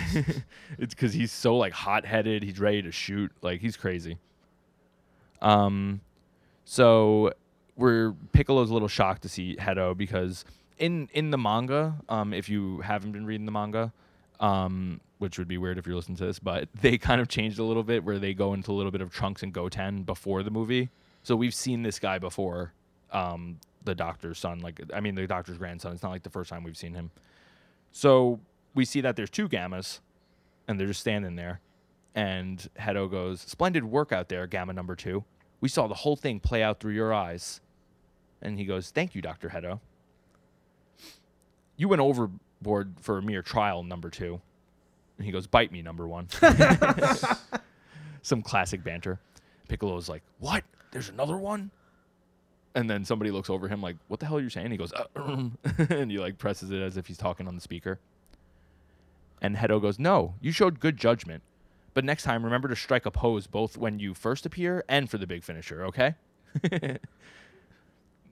because he's so, like, hot-headed. He's ready to shoot. Like, he's crazy. Um... So we're Piccolo's a little shocked to see Hedo because in, in the manga, um, if you haven't been reading the manga, um, which would be weird if you're listening to this, but they kind of changed a little bit where they go into a little bit of Trunks and Goten before the movie. So we've seen this guy before, um, the doctor's son. Like I mean, the doctor's grandson. It's not like the first time we've seen him. So we see that there's two Gammas, and they're just standing there. And Hedo goes, "Splendid work out there, Gamma Number Two. We saw the whole thing play out through your eyes." And he goes, "Thank you, Doctor Hedo. You went overboard for a mere trial, Number Two." And he goes, "Bite me, Number One." Some classic banter. Piccolo's like, "What? There's another one?" And then somebody looks over him like, "What the hell are you saying?" He goes, uh, and he like presses it as if he's talking on the speaker. And Hedo goes, "No, you showed good judgment. But next time, remember to strike a pose both when you first appear and for the big finisher, okay?"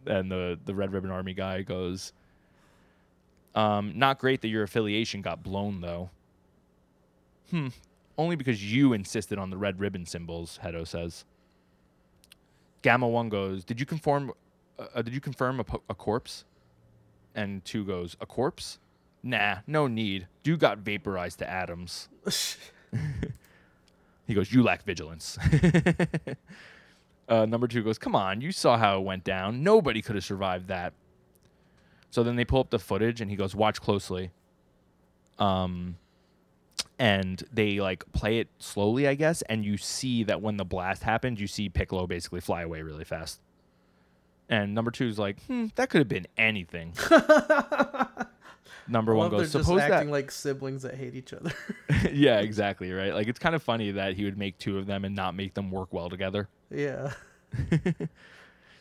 And the, the Red Ribbon Army guy goes, um, "Not great that your affiliation got blown, though." Hmm. "Only because you insisted on the red ribbon symbols," Hedo says. Gamma One goes, "Did you conform? Uh, did you confirm a, po- a corpse?" And Two goes, "A corpse? Nah, no need. Dude got vaporized to atoms." He goes, "You lack vigilance." uh, number Two goes, "Come on, you saw how it went down. Nobody could have survived that." So then they pull up the footage, and he goes, "Watch closely." Um. And they like play it slowly, I guess, and you see that when the blast happened, you see Piccolo basically fly away really fast. And Number Two's like, hmm, "That could have been anything." Number One goes, "Suppose just acting that like siblings that hate each other." Yeah, exactly, right? Like, it's kind of funny that he would make two of them and not make them work well together. Yeah.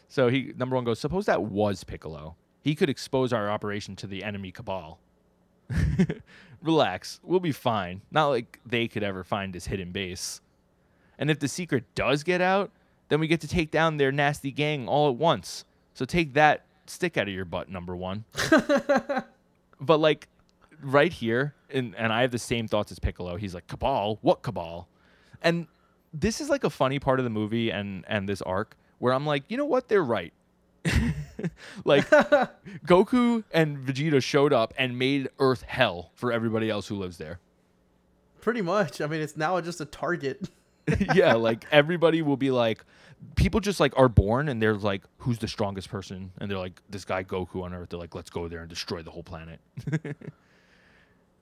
So he Number One goes, "Suppose that was Piccolo. He could expose our operation to the enemy cabal." "Relax, we'll be fine. Not like they could ever find his hidden base. And if the secret does get out, then we get to take down their nasty gang all at once. So take that stick out of your butt, Number One." But like right here, and, and I have the same thoughts as Piccolo. He's like, "Cabal? What cabal?" And this is like a funny part of the movie and, and this arc where I'm like, you know what? They're right. Like, Goku and Vegeta showed up and made Earth hell for everybody else who lives there. Pretty much. I mean, it's now just a target. Yeah, like, everybody will be like, people just, like, are born, and they're like, "Who's the strongest person?" And they're like, "This guy Goku on Earth." They're like, "Let's go there and destroy the whole planet."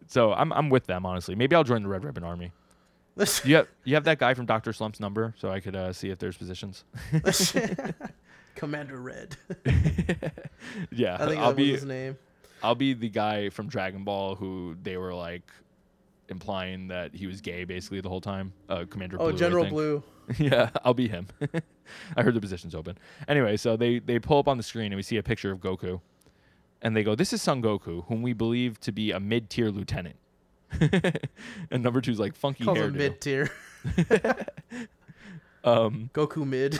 So I'm I'm with them, honestly. Maybe I'll join the Red Ribbon Army. you, have, you have that guy from Doctor Slump's number, so I could uh, see if there's positions. Commander Red. Yeah, I think I'll that be was his name. I'll be the guy from Dragon Ball who they were like implying that he was gay basically the whole time. Uh, Commander oh, Blue. Oh, General Blue. Yeah, I'll be him. I heard the position's open. Anyway, so they they pull up on the screen and we see a picture of Goku, and they go, "This is Son Goku, whom we believe to be a mid-tier lieutenant." And Number Two's like, "Funky hairdo." Him mid-tier. um, Goku mid.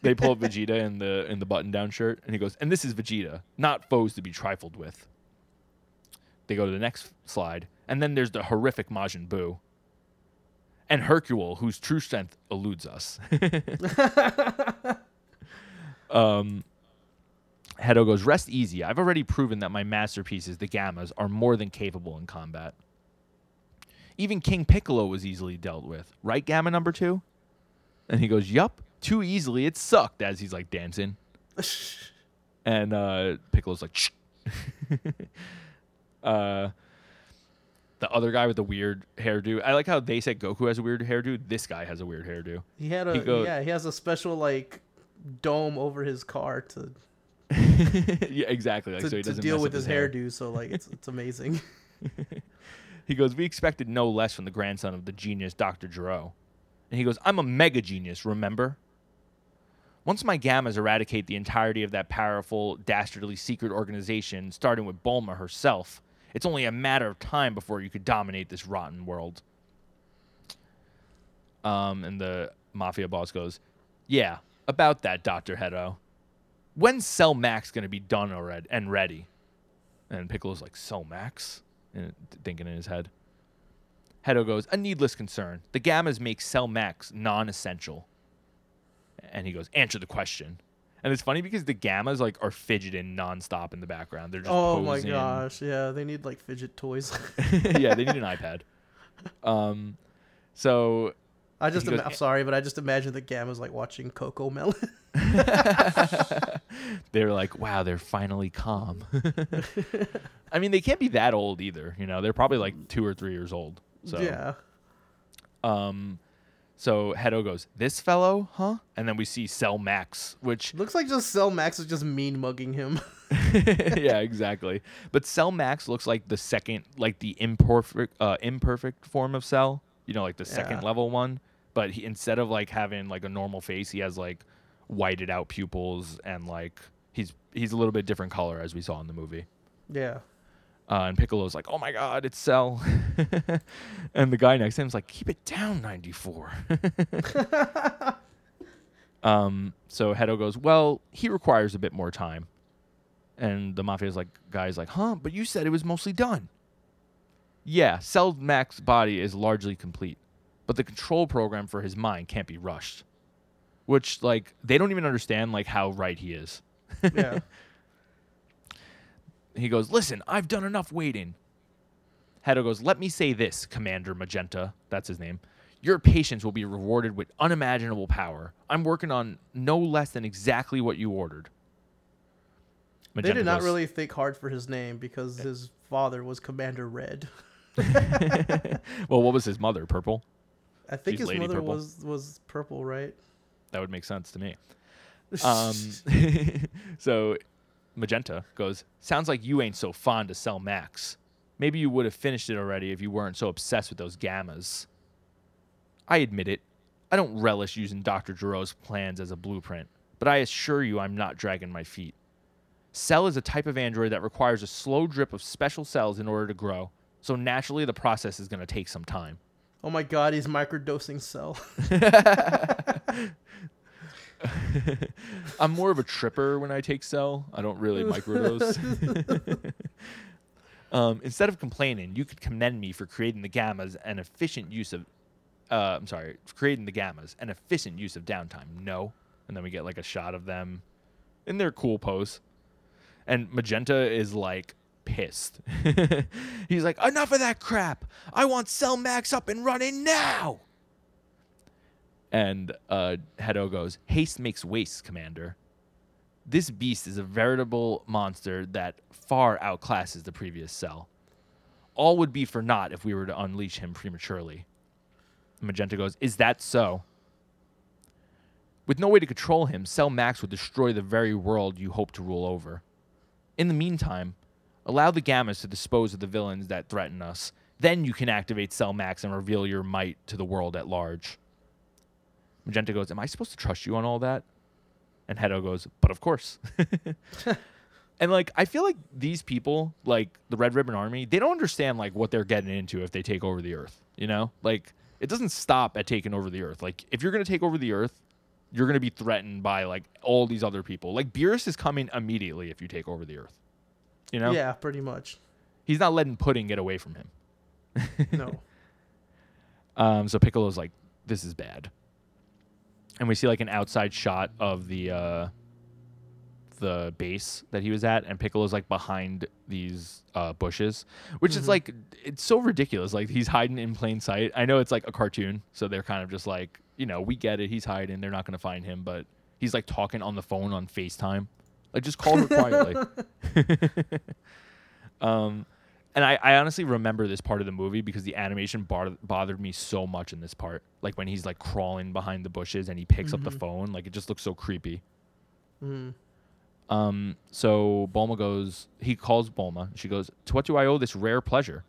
They pull up Vegeta in the in the button-down shirt, and he goes, "And this is Vegeta, not foes to be trifled with." They go to the next slide, and then there's the horrific Majin Buu. And Hercule, whose true strength eludes us. um, Hedo goes, "Rest easy. I've already proven that my masterpieces, the Gammas, are more than capable in combat. Even King Piccolo was easily dealt with. Right, Gamma Number Two?" And he goes, "Yup. Too easily, it sucked," as he's like dancing. And uh, Piccolo's like, "Shh." uh, the other guy with the weird hairdo. I like how they said Goku has a weird hairdo. This guy has a weird hairdo. He had a he goes, yeah. He has a special like dome over his car to. Yeah, exactly. Like, to, so he doesn't to deal with his hair. hairdo. So like it's it's amazing. He goes, "We expected no less from the grandson of the genius Doctor Gero." And he goes, "I'm a mega genius. Remember? Once my Gammas eradicate the entirety of that powerful, dastardly secret organization, starting with Bulma herself, it's only a matter of time before you could dominate this rotten world." Um, and the Mafia boss goes, "Yeah, about that, Doctor Hedo. When's Cell Max going to be done already and ready?" And Piccolo's like, "Cell Max?" And thinking in his head. Hedo goes, "A needless concern. The Gammas make Cell Max non-essential." And he goes, "Answer the question." And it's funny because the Gammas like are fidgeting nonstop in the background. They're just oh posing. My gosh, yeah, they need like fidget toys. Yeah, they need an iPad. Um, so I just goes, I'm sorry, but I just imagine the Gammas like watching Coco Melon. They're like, "Wow, they're finally calm." I mean, they can't be that old either. You know, they're probably like two or three years old. So, yeah, Um, so Hedo goes, "This fellow, huh?" And then we see Cell Max, which looks like just Cell Max is just mean mugging him. Yeah, exactly. But Cell Max looks like the second, like the imperfect, uh, imperfect form of Cell. You know, like the yeah. second level one. But he, instead of like having like a normal face, he has like whited out pupils and like he's he's a little bit different color as we saw in the movie. Yeah. Uh, and Piccolo's like, "Oh my God, it's Cell," and the guy next to him's like, "Keep it down, ninety-four." um, so Hedo goes, "Well, he requires a bit more time," and the Mafia's like, "Guy's like, huh? But you said it was mostly done." Yeah, Cell Max's body is largely complete, but the control program for his mind can't be rushed, which like they don't even understand like how right he is. Yeah. He goes, "Listen, I've done enough waiting." Hedo goes, "Let me say this, Commander Magenta." That's his name. "Your patience will be rewarded with unimaginable power. I'm working on no less than exactly what you ordered." Magenta they did not goes, really think hard for his name because yeah. his father was Commander Red. Well, what was his mother? Purple? I think She's his mother purple. was was purple, right? That would make sense to me. Um, so... Magenta goes, "Sounds like you ain't so fond of Cell Max. Maybe you would have finished it already if you weren't so obsessed with those gammas. I admit it. I don't relish using Doctor Jiro's plans as a blueprint, but I assure you I'm not dragging my feet. Cell is a type of android that requires a slow drip of special cells in order to grow, so naturally the process is going to take some time." Oh my God, he's microdosing Cell. I'm more of a tripper when I take Cell. I don't really microdose. um, instead of complaining, you could commend me for creating the gammas and efficient use of. Uh, I'm sorry, creating the gammas and efficient use of downtime. No, and then we get like a shot of them in their cool pose, and Magenta is like pissed. He's like, "Enough of that crap! I want Cell Max up and running now." And uh, Hedo goes, "Haste makes waste, Commander. This beast is a veritable monster that far outclasses the previous Cell. All would be for naught if we were to unleash him prematurely." Magenta goes, "Is that so? With no way to control him, Cell Max would destroy the very world you hope to rule over. In the meantime, allow the Gammas to dispose of the villains that threaten us. Then you can activate Cell Max and reveal your might to the world at large." Magenta goes, "Am I supposed to trust you on all that?" And Hedo goes, "But of course." And like, I feel like these people, like the Red Ribbon Army, they don't understand like what they're getting into if they take over the Earth. You know, like it doesn't stop at taking over the Earth. Like if you're gonna take over the Earth, you're gonna be threatened by like all these other people. Like Beerus is coming immediately if you take over the Earth. You know? Yeah, pretty much. He's not letting Pudding get away from him. No. Um. So Piccolo's like, "This is bad." And we see like an outside shot of the uh, the base that he was at, and Piccolo's like behind these uh, bushes, which mm-hmm. is like it's so ridiculous. Like he's hiding in plain sight. I know it's like a cartoon, so they're kind of just like, you know, we get it. He's hiding. They're not gonna find him, but he's like talking on the phone on FaceTime. Like just call her quietly. um, and I, I honestly remember this part of the movie because the animation bar- bothered me so much in this part. Like when he's like crawling behind the bushes and he picks mm-hmm. up the phone, like it just looks so creepy. Mm. Um, so Bulma goes, he calls Bulma. She goes, "To what do I owe this rare pleasure?"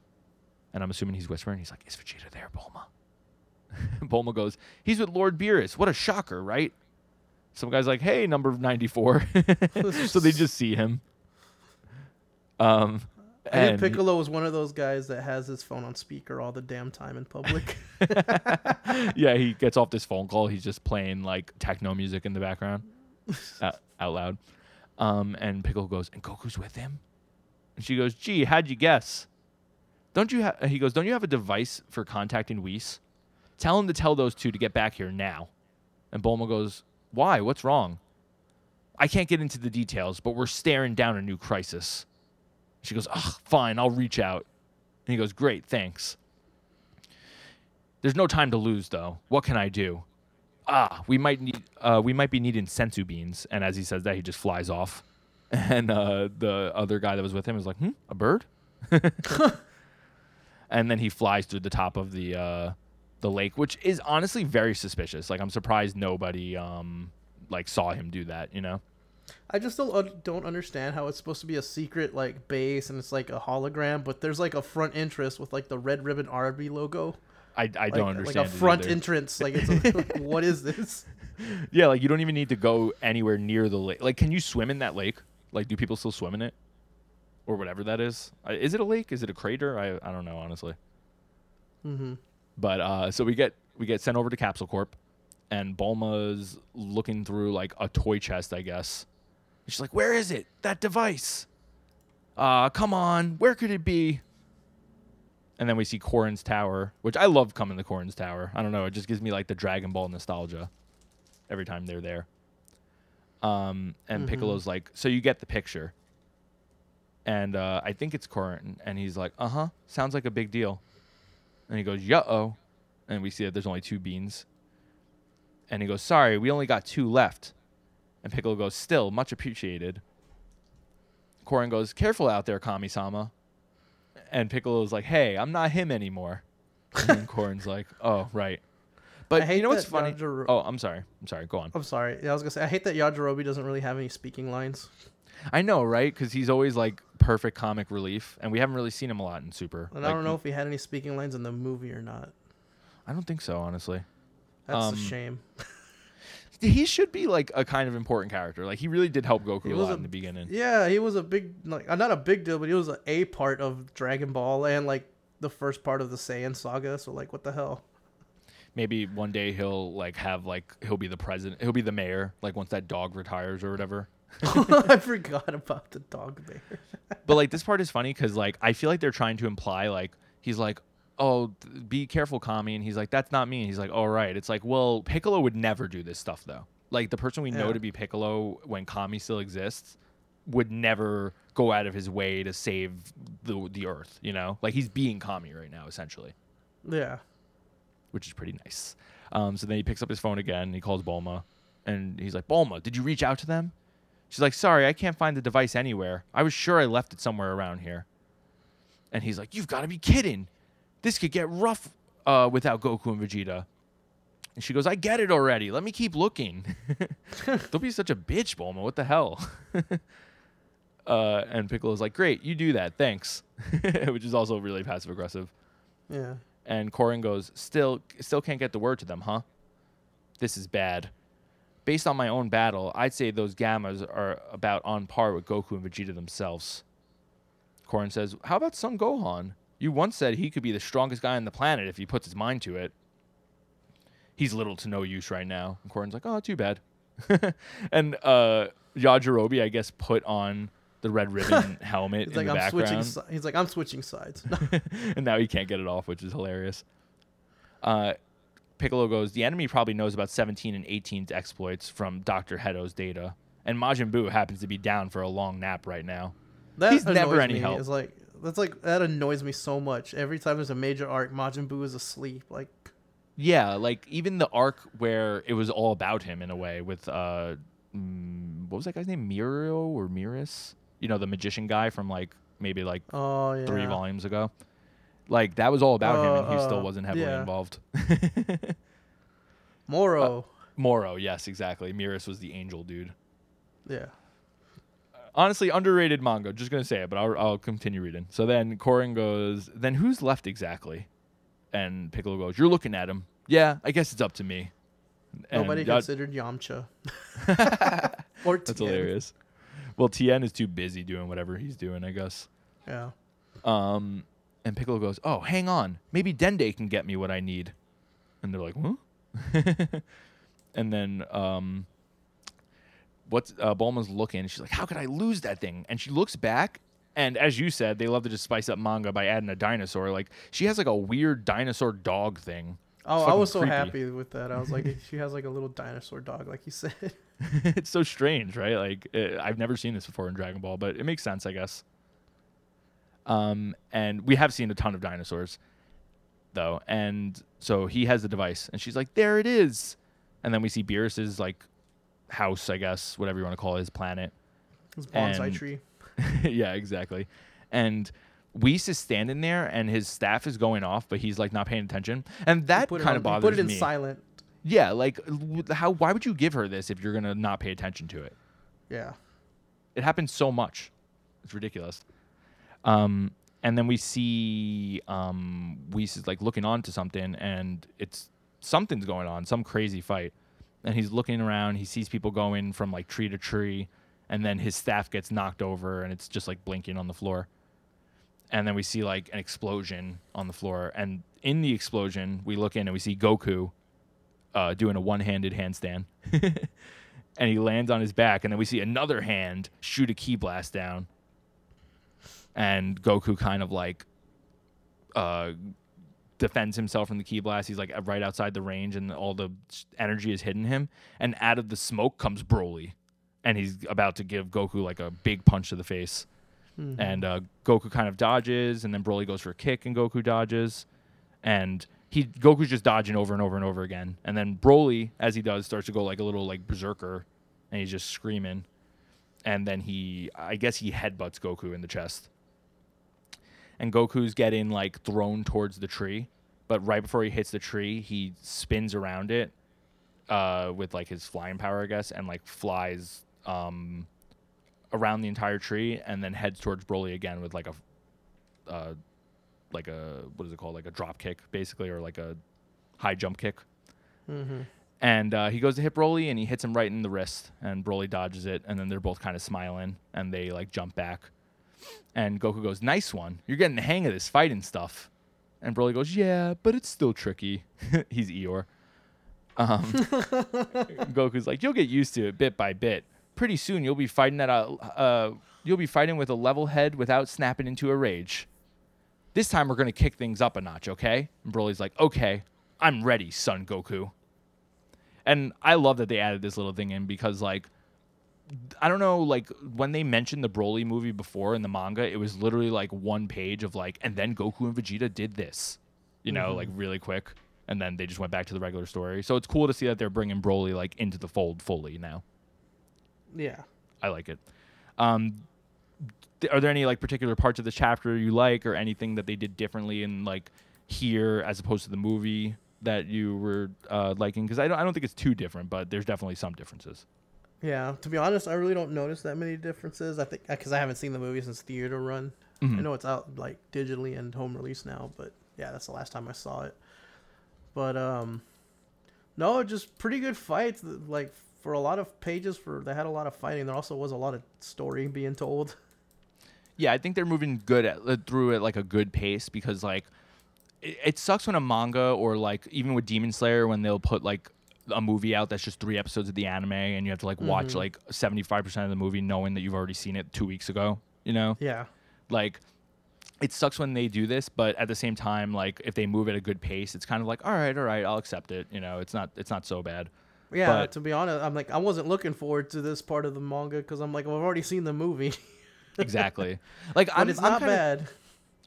And I'm assuming he's whispering. He's like, "Is Vegeta there, Bulma?" Bulma goes, "He's with Lord Beerus. What a shocker, right?" Some guy's like, "Hey, number ninety-four." So they just see him. Um. I think Piccolo was one of those guys that has his phone on speaker all the damn time in public. Yeah, he gets off this phone call. He's just playing like techno music in the background uh, out loud. Um, and Piccolo goes, "And Goku's with him?" And she goes, "Gee, how'd you guess? Don't you?" Ha-? He goes, "Don't you have a device for contacting Whis? Tell him to tell those two to get back here now." And Bulma goes, "Why? What's wrong?" "I can't get into the details, but we're staring down a new crisis." She goes, "Ugh, fine, I'll reach out." And he goes, "Great, thanks. There's no time to lose, though. What can I do? Ah, we might need, uh, we might be needing sensu beans." And as he says that, he just flies off. And uh, the other guy that was with him is like, hmm, a bird? And then he flies through the top of the uh, the lake, which is honestly very suspicious. Like, I'm surprised nobody um like saw him do that, you know? I just still un- don't understand how it's supposed to be a secret, like, base, and it's, like, a hologram, but there's, like, a front entrance with, like, the Red Ribbon Army logo. I, I like, don't understand. Like, a front either. entrance. Like, it's a, like, what is this? Yeah, like, you don't even need to go anywhere near the lake. Like, can you swim in that lake? Like, do people still swim in it? Or whatever that is? Is it a lake? Is it a crater? I, I don't know, honestly. Mm-hmm. But, uh, so we get we get sent over to Capsule Corp, and Bulma's looking through, like, a toy chest, I guess. She's like, where is it? That device. Uh, come on. Where could it be? And then we see Corrin's Tower, which I love coming to Corrin's Tower. I don't know. It just gives me like the Dragon Ball nostalgia every time they're there. Um, and mm-hmm. Piccolo's like, so you get the picture. And uh, I think it's Corrin. And he's like, uh-huh. Sounds like a big deal. And he goes, yo. And we see that there's only two beans. And he goes, sorry, we only got two left. And Piccolo goes, still, much appreciated. Corrin goes, careful out there, Kami-sama. And Piccolo's like, hey, I'm not him anymore. And then Corrin's like, oh, right. But you know what's funny? Yajiro- oh, I'm sorry. I'm sorry. Go on. I'm sorry. Yeah, I was going to say, I hate that Yajirobe doesn't really have any speaking lines. I know, right? Because he's always like perfect comic relief. And we haven't really seen him a lot in Super. And like, I don't know if he had any speaking lines in the movie or not. I don't think so, honestly. That's um, a shame. He should be, like, a kind of important character. Like, he really did help Goku a lot a, in the beginning. Yeah, he was a big, like, not a big deal, but he was a, a part of Dragon Ball and, like, the first part of the Saiyan saga. So, like, what the hell? Maybe one day he'll, like, have, like, he'll be the president. He'll be the mayor, like, once that dog retires or whatever. I forgot about the dog mayor. But, like, this part is funny because, like, I feel like they're trying to imply, like, he's like, oh, be careful, Kami. And he's like, that's not me. And he's like, all right. It's like, well, Piccolo would never do this stuff, though. Like, the person we yeah. know to be Piccolo when Kami still exists would never go out of his way to save the the Earth, you know? Like, he's being Kami right now, essentially. Yeah. Which is pretty nice. Um, so then he picks up his phone again. And he calls Bulma. And he's like, Bulma, did you reach out to them? She's like, sorry, I can't find the device anywhere. I was sure I left it somewhere around here. And he's like, you've got to be kidding. This could get rough uh, without Goku and Vegeta. And she goes, I get it already. Let me keep looking. Don't be such a bitch, Bulma. What the hell? uh, and Piccolo's like, great, you do that. Thanks. Which is also really passive-aggressive. Yeah. And Corrin goes, still, still can't get the word to them, huh? This is bad. Based on my own battle, I'd say those Gammas are about on par with Goku and Vegeta themselves. Corrin says, how about Son Gohan? You once said he could be the strongest guy on the planet if he puts his mind to it. He's little to no use right now. And Corrin's like, oh, too bad. And uh, Yajirobe, I guess, put on the red ribbon helmet he's in like, the I'm background. Si- he's like, I'm switching sides. And now he can't get it off, which is hilarious. Uh, Piccolo goes, the enemy probably knows about seventeen and eighteen's exploits from Doctor Heto's data. And Majin Buu happens to be down for a long nap right now. That he's never any me. help. It's like... That's like that annoys me so much. Every time there's a major arc, Majin Buu is asleep. Like, yeah, like even the arc where it was all about him in a way with uh, mm, what was that guy's name, Mirio or Miris? You know, the magician guy from like maybe like oh, yeah. three volumes ago. Like that was all about uh, him, and he uh, still wasn't heavily yeah. involved. Moro. Uh, Moro, yes, exactly. Miris was the angel dude. Yeah. Honestly, underrated manga. Just going to say it, but I'll, I'll continue reading. So then Corrin goes, then who's left exactly? And Piccolo goes, you're looking at him. Yeah, I guess it's up to me. And Nobody y- considered Yamcha. Or Tien. That's hilarious. Well, Tien is too busy doing whatever he's doing, I guess. Yeah. Um, and Piccolo goes, oh, hang on. Maybe Dende can get me what I need. And they're like, huh? And then... um. What's uh, Bulma's looking? She's like, how could I lose that thing? And she looks back, and as you said, they love to just spice up manga by adding a dinosaur. Like she has like a weird dinosaur dog thing. Oh, I was so creepy. happy with that. I was like, she has like a little dinosaur dog, like you said. It's so strange, right? Like it, I've never seen this before in Dragon Ball, but it makes sense, I guess. Um, and we have seen a ton of dinosaurs, though, and so he has the device, and she's like, there it is, and then we see Beerus's like. house, I guess, whatever you want to call it, his planet. His bonsai and, tree. Yeah, exactly. And Weiss is standing there and his staff is going off, but he's like not paying attention, and that kind of bothers me. Put it in me. silent. Yeah, like how? Why would you give her this if you're gonna not pay attention to it? Yeah, it happens so much. It's ridiculous. Um, and then we see um, Weiss is like looking on to something, and it's something's going on, some crazy fight, and he's looking around. He sees people going from like tree to tree, and then his staff gets knocked over, and it's just like blinking on the floor. And then we see like an explosion on the floor. And in the explosion, we look in and we see Goku uh, doing a one-handed handstand. And he lands on his back. And then we see another hand shoot a ki blast down. And Goku kind of like uh, defends himself from the ki blast. He's like right outside the range and all the energy is hitting him. And out of the smoke comes Broly. And he's about to give Goku like a big punch to the face. Mm-hmm. And uh, Goku kind of dodges, and then Broly goes for a kick, and Goku dodges. And he Goku's just dodging over and over and over again. And then Broly, as he does, starts to go like a little like berserker, and he's just screaming. And then he, I guess he headbutts Goku in the chest. And Goku's getting like thrown towards the tree. But right before he hits the tree, he spins around it uh, with like his flying power, I guess, and like flies... Um, around the entire tree, and then heads towards Broly again with like a uh, like a what is it called like a drop kick basically, or like a high jump kick. Mm-hmm. And uh, he goes to hit Broly, and he hits him right in the wrist, and Broly dodges it, and then they're both kind of smiling, and they like jump back, and Goku goes, "Nice one, you're getting the hang of this fighting stuff," and Broly goes, "Yeah, but it's still tricky." He's Eeyore. Um, Goku's like, "You'll get used to it bit by bit. Pretty soon you'll be fighting at a uh, you'll be fighting with a level head without snapping into a rage. This time we're gonna kick things up a notch, okay?" And Broly's like, "Okay, I'm ready, Son Goku." And I love that they added this little thing in, because like I don't know, like when they mentioned the Broly movie before in the manga, it was literally like one page of like, and then Goku and Vegeta did this, you know, mm-hmm. like really quick, and then they just went back to the regular story. So it's cool to see that they're bringing Broly like into the fold fully now. Yeah, I like it. Um, th- are there any like particular parts of the chapter you like, or anything that they did differently in like here as opposed to the movie that you were uh, liking? Because I don't, I don't think it's too different, but there's definitely some differences. Yeah, to be honest, I really don't notice that many differences. I think because I haven't seen the movie since theater run. Mm-hmm. I know it's out like digitally and home release now, but yeah, that's the last time I saw it. But um, no, just pretty good fights. Like. For a lot of pages, for they had a lot of fighting. There also was a lot of story being told. Yeah, I think they're moving good at, through at like a good pace, because like it, it sucks when a manga, or like even with Demon Slayer, when they'll put like a movie out that's just three episodes of the anime, and you have to like mm-hmm. watch like seventy-five percent of the movie knowing that you've already seen it two weeks ago, you know? Yeah. Like it sucks when they do this, but at the same time, like if they move at a good pace, it's kind of like, all right, all right, I'll accept it. You know, it's not it's not so bad. Yeah, but, to be honest, I'm like, I wasn't looking forward to this part of the manga, because I'm like, well, I've already seen the movie. Exactly. Like, but I'm, it's I'm not kinda, bad.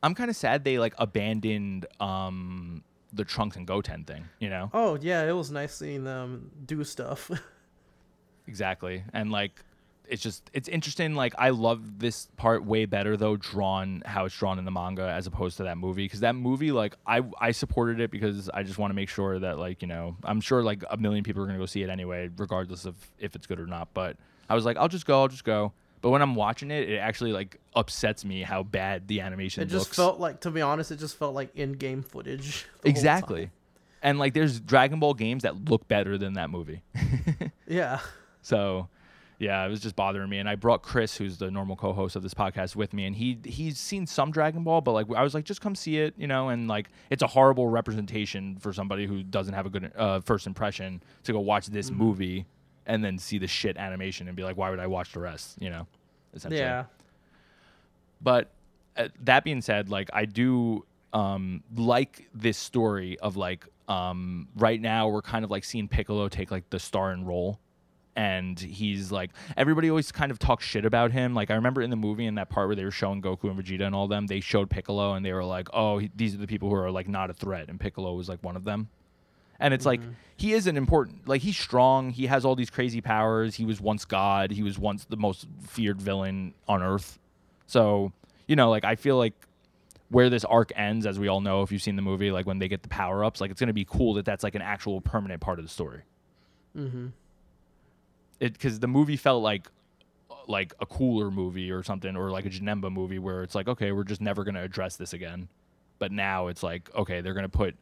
I'm kind of sad they like abandoned um, the Trunks and Goten thing, you know? Oh, yeah, it was nice seeing them do stuff. Exactly. And like, it's just, it's interesting. Like, I love this part way better, though, drawn, how it's drawn in the manga as opposed to that movie. Because that movie, like, I, I supported it because I just want to make sure that, like, you know, I'm sure, like, a million people are going to go see it anyway, regardless of if it's good or not. But I was like, I'll just go, I'll just go. But when I'm watching it, it actually, like, upsets me how bad the animation looks. It just looks. felt like, to be honest, it just felt like in-game footage. Exactly. And, like, there's Dragon Ball games that look better than that movie. Yeah. So... yeah, it was just bothering me, and I brought Chris, who's the normal co-host of this podcast, with me, and he he's seen some Dragon Ball, but like I was like, just come see it, you know, and like it's a horrible representation for somebody who doesn't have a good uh, first impression to go watch this mm-hmm. movie and then see the shit animation and be like, why would I watch the rest, you know, essentially. Yeah. But uh, that being said, like I do um, like this story of like um, right now we're kind of like seeing Piccolo take like the star and role. And he's like, everybody always kind of talks shit about him. Like, I remember in the movie, in that part where they were showing Goku and Vegeta and all them, they showed Piccolo and they were like, oh, he, these are the people who are like not a threat. And Piccolo was like one of them. And it's mm-hmm. like, he isn't important. Like, he's strong. He has all these crazy powers. He was once God. He was once the most feared villain on Earth. So, you know, like, I feel like where this arc ends, as we all know, if you've seen the movie, like when they get the power-ups, like it's going to be cool that that's like an actual permanent part of the story. Mm-hmm. It, 'cause the movie felt like like a Cooler movie or something, or like a Janemba movie where it's like, okay, we're just never going to address this again. But now it's like, okay, they're going to put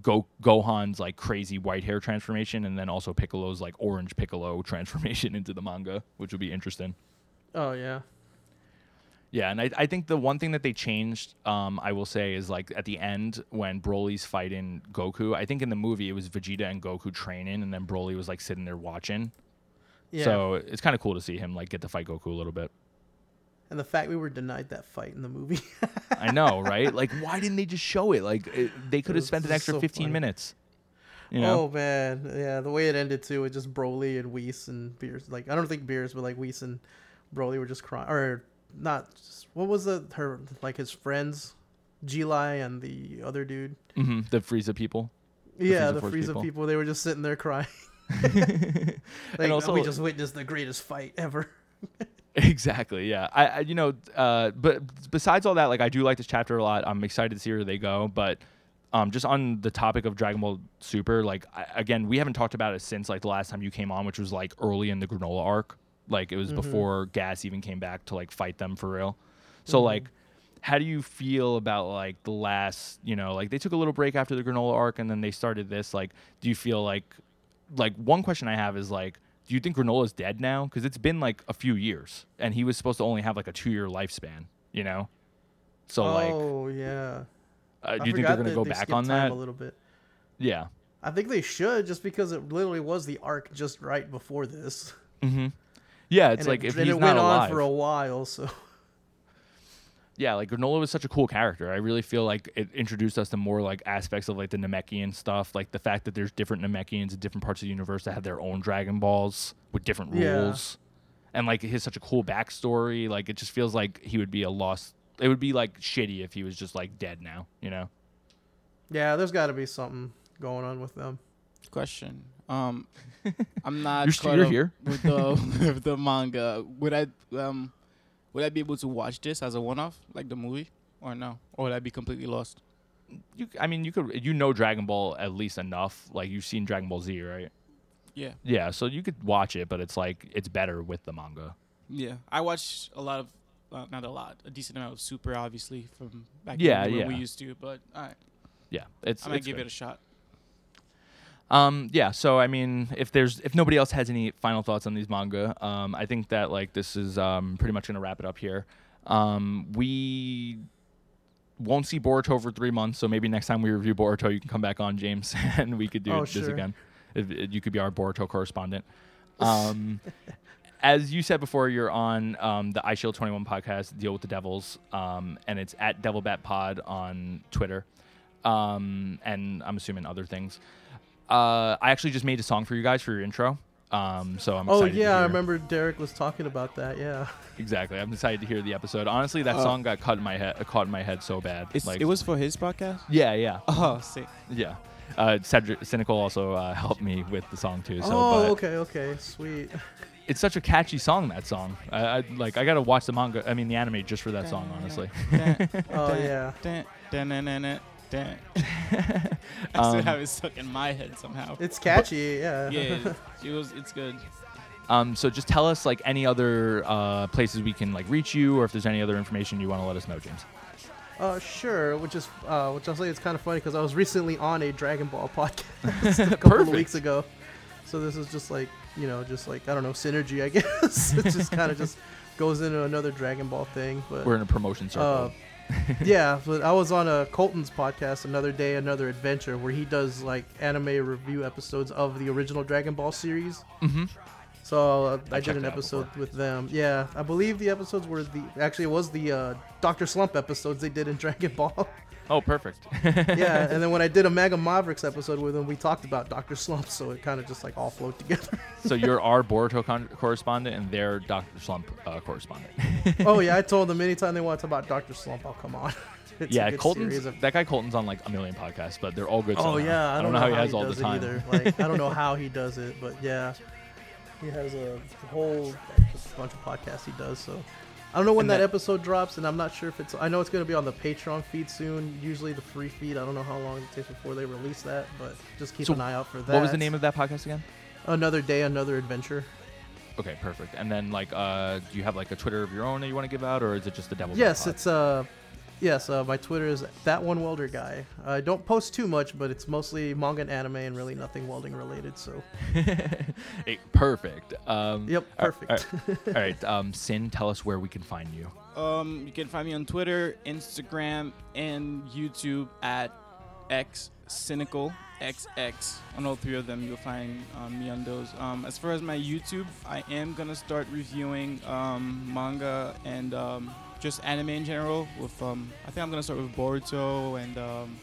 Go- Gohan's like crazy white hair transformation and then also Piccolo's like orange Piccolo transformation into the manga, which would be interesting. Oh, yeah. Yeah, and I, I think the one thing that they changed, um, I will say, is like at the end when Broly's fighting Goku. I think in the movie it was Vegeta and Goku training, and then Broly was like sitting there watching. Yeah. So it's kind of cool to see him like get to fight Goku a little bit. And the fact we were denied that fight in the movie. I know, right? Like, why didn't they just show it? Like, it, they could have spent an extra so fifteen funny. minutes. You know? Oh man, yeah. The way it ended too, with just Broly and Whis and Beerus. Like, I don't think Beerus, but like Whis and Broly were just crying, or. Not just, what was the her like his friends, Jilai and the other dude, mm-hmm. the Frieza people. The yeah, Frieza the Frieza people. people. They were just sitting there crying. Like, and also, we just witnessed the greatest fight ever. Exactly. Yeah. I, I you know, uh, but besides all that, like I do like this chapter a lot. I'm excited to see where they go, but. Um, just on the topic of Dragon Ball Super, like I, again, we haven't talked about it since like the last time you came on, which was like early in the Granola arc. Like, it was mm-hmm. before Gas even came back to, like, fight them for real. So, mm-hmm. like, how do you feel about, like, the last, you know, like, they took a little break after the Granola arc, and then they started this. Like, do you feel like, like, one question I have is, like, do you think Granola's dead now? Because it's been, like, a few years, and he was supposed to only have, like, a two-year lifespan, you know? So, oh, like. Oh, yeah. Uh, do you think they're going to go back on that? A little bit. Yeah. I think they should, just because it literally was the arc just right before this. Mm-hmm. Yeah, it's and like it, if he's not alive. And it went on for a while, so. Yeah, like Granola was such a cool character. I really feel like it introduced us to more like aspects of like the Namekian stuff, like the fact that there's different Namekians in different parts of the universe that have their own Dragon Balls with different rules, yeah. and like his such a cool backstory. Like it just feels like he would be a lost. It would be like shitty if he was just like dead now, you know? Yeah, there's got to be something going on with them. Question. Um, I'm not caught up here. with the with the manga. Would I um, would I be able to watch this as a one-off, like the movie, or no? Or would I be completely lost? You, I mean, you could, you know, Dragon Ball at least enough. Like you've seen Dragon Ball Z, right? Yeah. Yeah. So you could watch it, but it's like it's better with the manga. Yeah, I watched a lot of, uh, not a lot, a decent amount of Super, obviously from back yeah, when yeah. we used to. But all right. Yeah, it's. I might it's give good. it a shot. Um, yeah, so I mean, if there's if nobody else has any final thoughts on these manga, um, I think that like this is um, pretty much gonna wrap it up here. Um, we won't see Boruto for three months, so maybe next time we review Boruto, you can come back on, James, and we could do oh, this sure. again. If, if you could be our Boruto correspondent. Um, as you said before, you're on um, the iShield twenty-one podcast, Deal with the Devils, um, and it's at DevilBatPod on Twitter, um, and I'm assuming other things. Uh, I actually just made a song for you guys for your intro. Um, so I'm excited. Oh, yeah. To hear. I remember Derek was talking about that. Yeah. Exactly. I'm excited to hear the episode. Honestly, that uh, song got caught in my head, caught in my head so bad. It's, like, it was for his podcast? Yeah, yeah. Oh, sick. Yeah. Uh, Cedric Cynical also uh, helped me with the song, too. So, oh, but okay, okay. Sweet. It's such a catchy song, that song. I, I like. I got to watch the manga, I mean, the anime just for that song, honestly. Oh, yeah. I still have it stuck in my head somehow. It's catchy, but, yeah. Yeah, it was. It's good. Um, so just tell us like any other uh, places we can like reach you, or if there's any other information you want to let us know, James. Uh, sure. Which is uh, which I'll say it's kind of funny because I was recently on a Dragon Ball podcast a couple of weeks ago. So this is just like you know, just like I don't know, synergy, I guess. It just kind of just goes into another Dragon Ball thing. But we're in a promotion circle. Uh, yeah, but I was on a Colton's podcast, Another Day, Another Adventure, where he does like anime review episodes of the original Dragon Ball series. Mm-hmm. So uh, I, I did an episode before. with them. Yeah, I believe the episodes were the actually it was the uh, Doctor Slump episodes they did in Dragon Ball. Oh, perfect. Yeah, and then when I did a Mega Mavericks episode with him, we talked about Doctor Slump, so it kind of just like all flowed together. So you're our Boruto con- correspondent and their Doctor Slump uh, correspondent. Oh, yeah, I told them anytime they want to talk about Doctor Slump, I'll come on. It's yeah, Colton's, of- that guy Colton's on like a million podcasts, but they're all good. Oh, somehow. yeah, I don't, I don't know, know how he has he all the time. Either. Like, I don't know how he does it, but yeah, he has a whole bunch of podcasts he does, so. I don't know when that, that episode drops, and I'm not sure if it's... I know it's going to be on the Patreon feed soon, usually the free feed. I don't know how long it takes before they release that, but just keep so an eye out for that. What was the name of that podcast again? Another Day, Another Adventure. Okay, perfect. And then, like, uh, do you have, like, a Twitter of your own that you want to give out, or is it just the Devil's Yes, it's... Uh, yes, uh, my Twitter is that one welder guy. I don't post too much, but it's mostly manga and anime and really nothing welding related. So, hey, perfect. Um, yep, perfect. All right, all right. All right um, Sin, tell us where we can find you. Um, you can find me on Twitter, Instagram, and YouTube at X Cynical X X. On all three of them, you'll find um, me on those. Um, as far as my YouTube, I am gonna start reviewing um, manga and. Um, Just anime in general. With um, I think I'm gonna start with Boruto and um,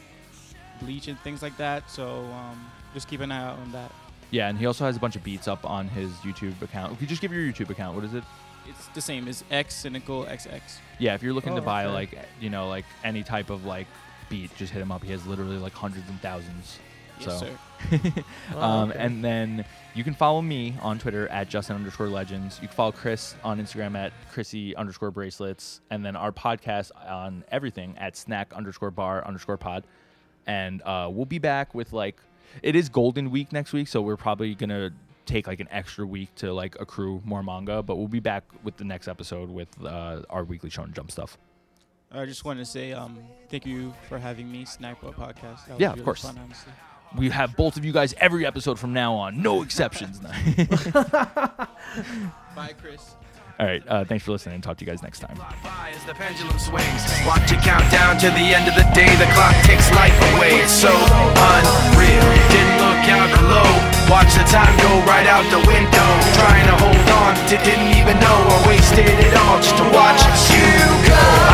Bleach and things like that. So um, just keep an eye out on that. Yeah, and he also has a bunch of beats up on his YouTube account. If you just give your YouTube account, what is it? It's the same. It's X Cynical X X. Yeah, if you're looking oh, to buy okay. like you know like any type of like beat, just hit him up. He has literally like hundreds and thousands. Yes, so. sir. oh, um, okay. And then you can follow me on Twitter at Justin underscore Legends. You can follow Chris on Instagram at Chrissy underscore Bracelets. And then our podcast on everything at Snack underscore Bar underscore Pod. And uh, we'll be back with like, it is Golden Week next week, so we're probably going to take like an extra week to like accrue more manga. But we'll be back with the next episode with uh, our weekly Shonen Jump stuff. I just wanted to say um, thank you for having me, Snack Bar Podcast. That was yeah, really of course. Fun, honestly. We have both of you guys every episode from now on. No exceptions. Bye, Chris. All right. Uh, thanks for listening. Talk to you guys next time. As the pendulum swings, watch it count down to the end of the day. The clock takes life away. It's so unreal. Didn't look out below. Watch the time go right out the window. Trying to hold on to didn't even know I wasted it all just to watch you go.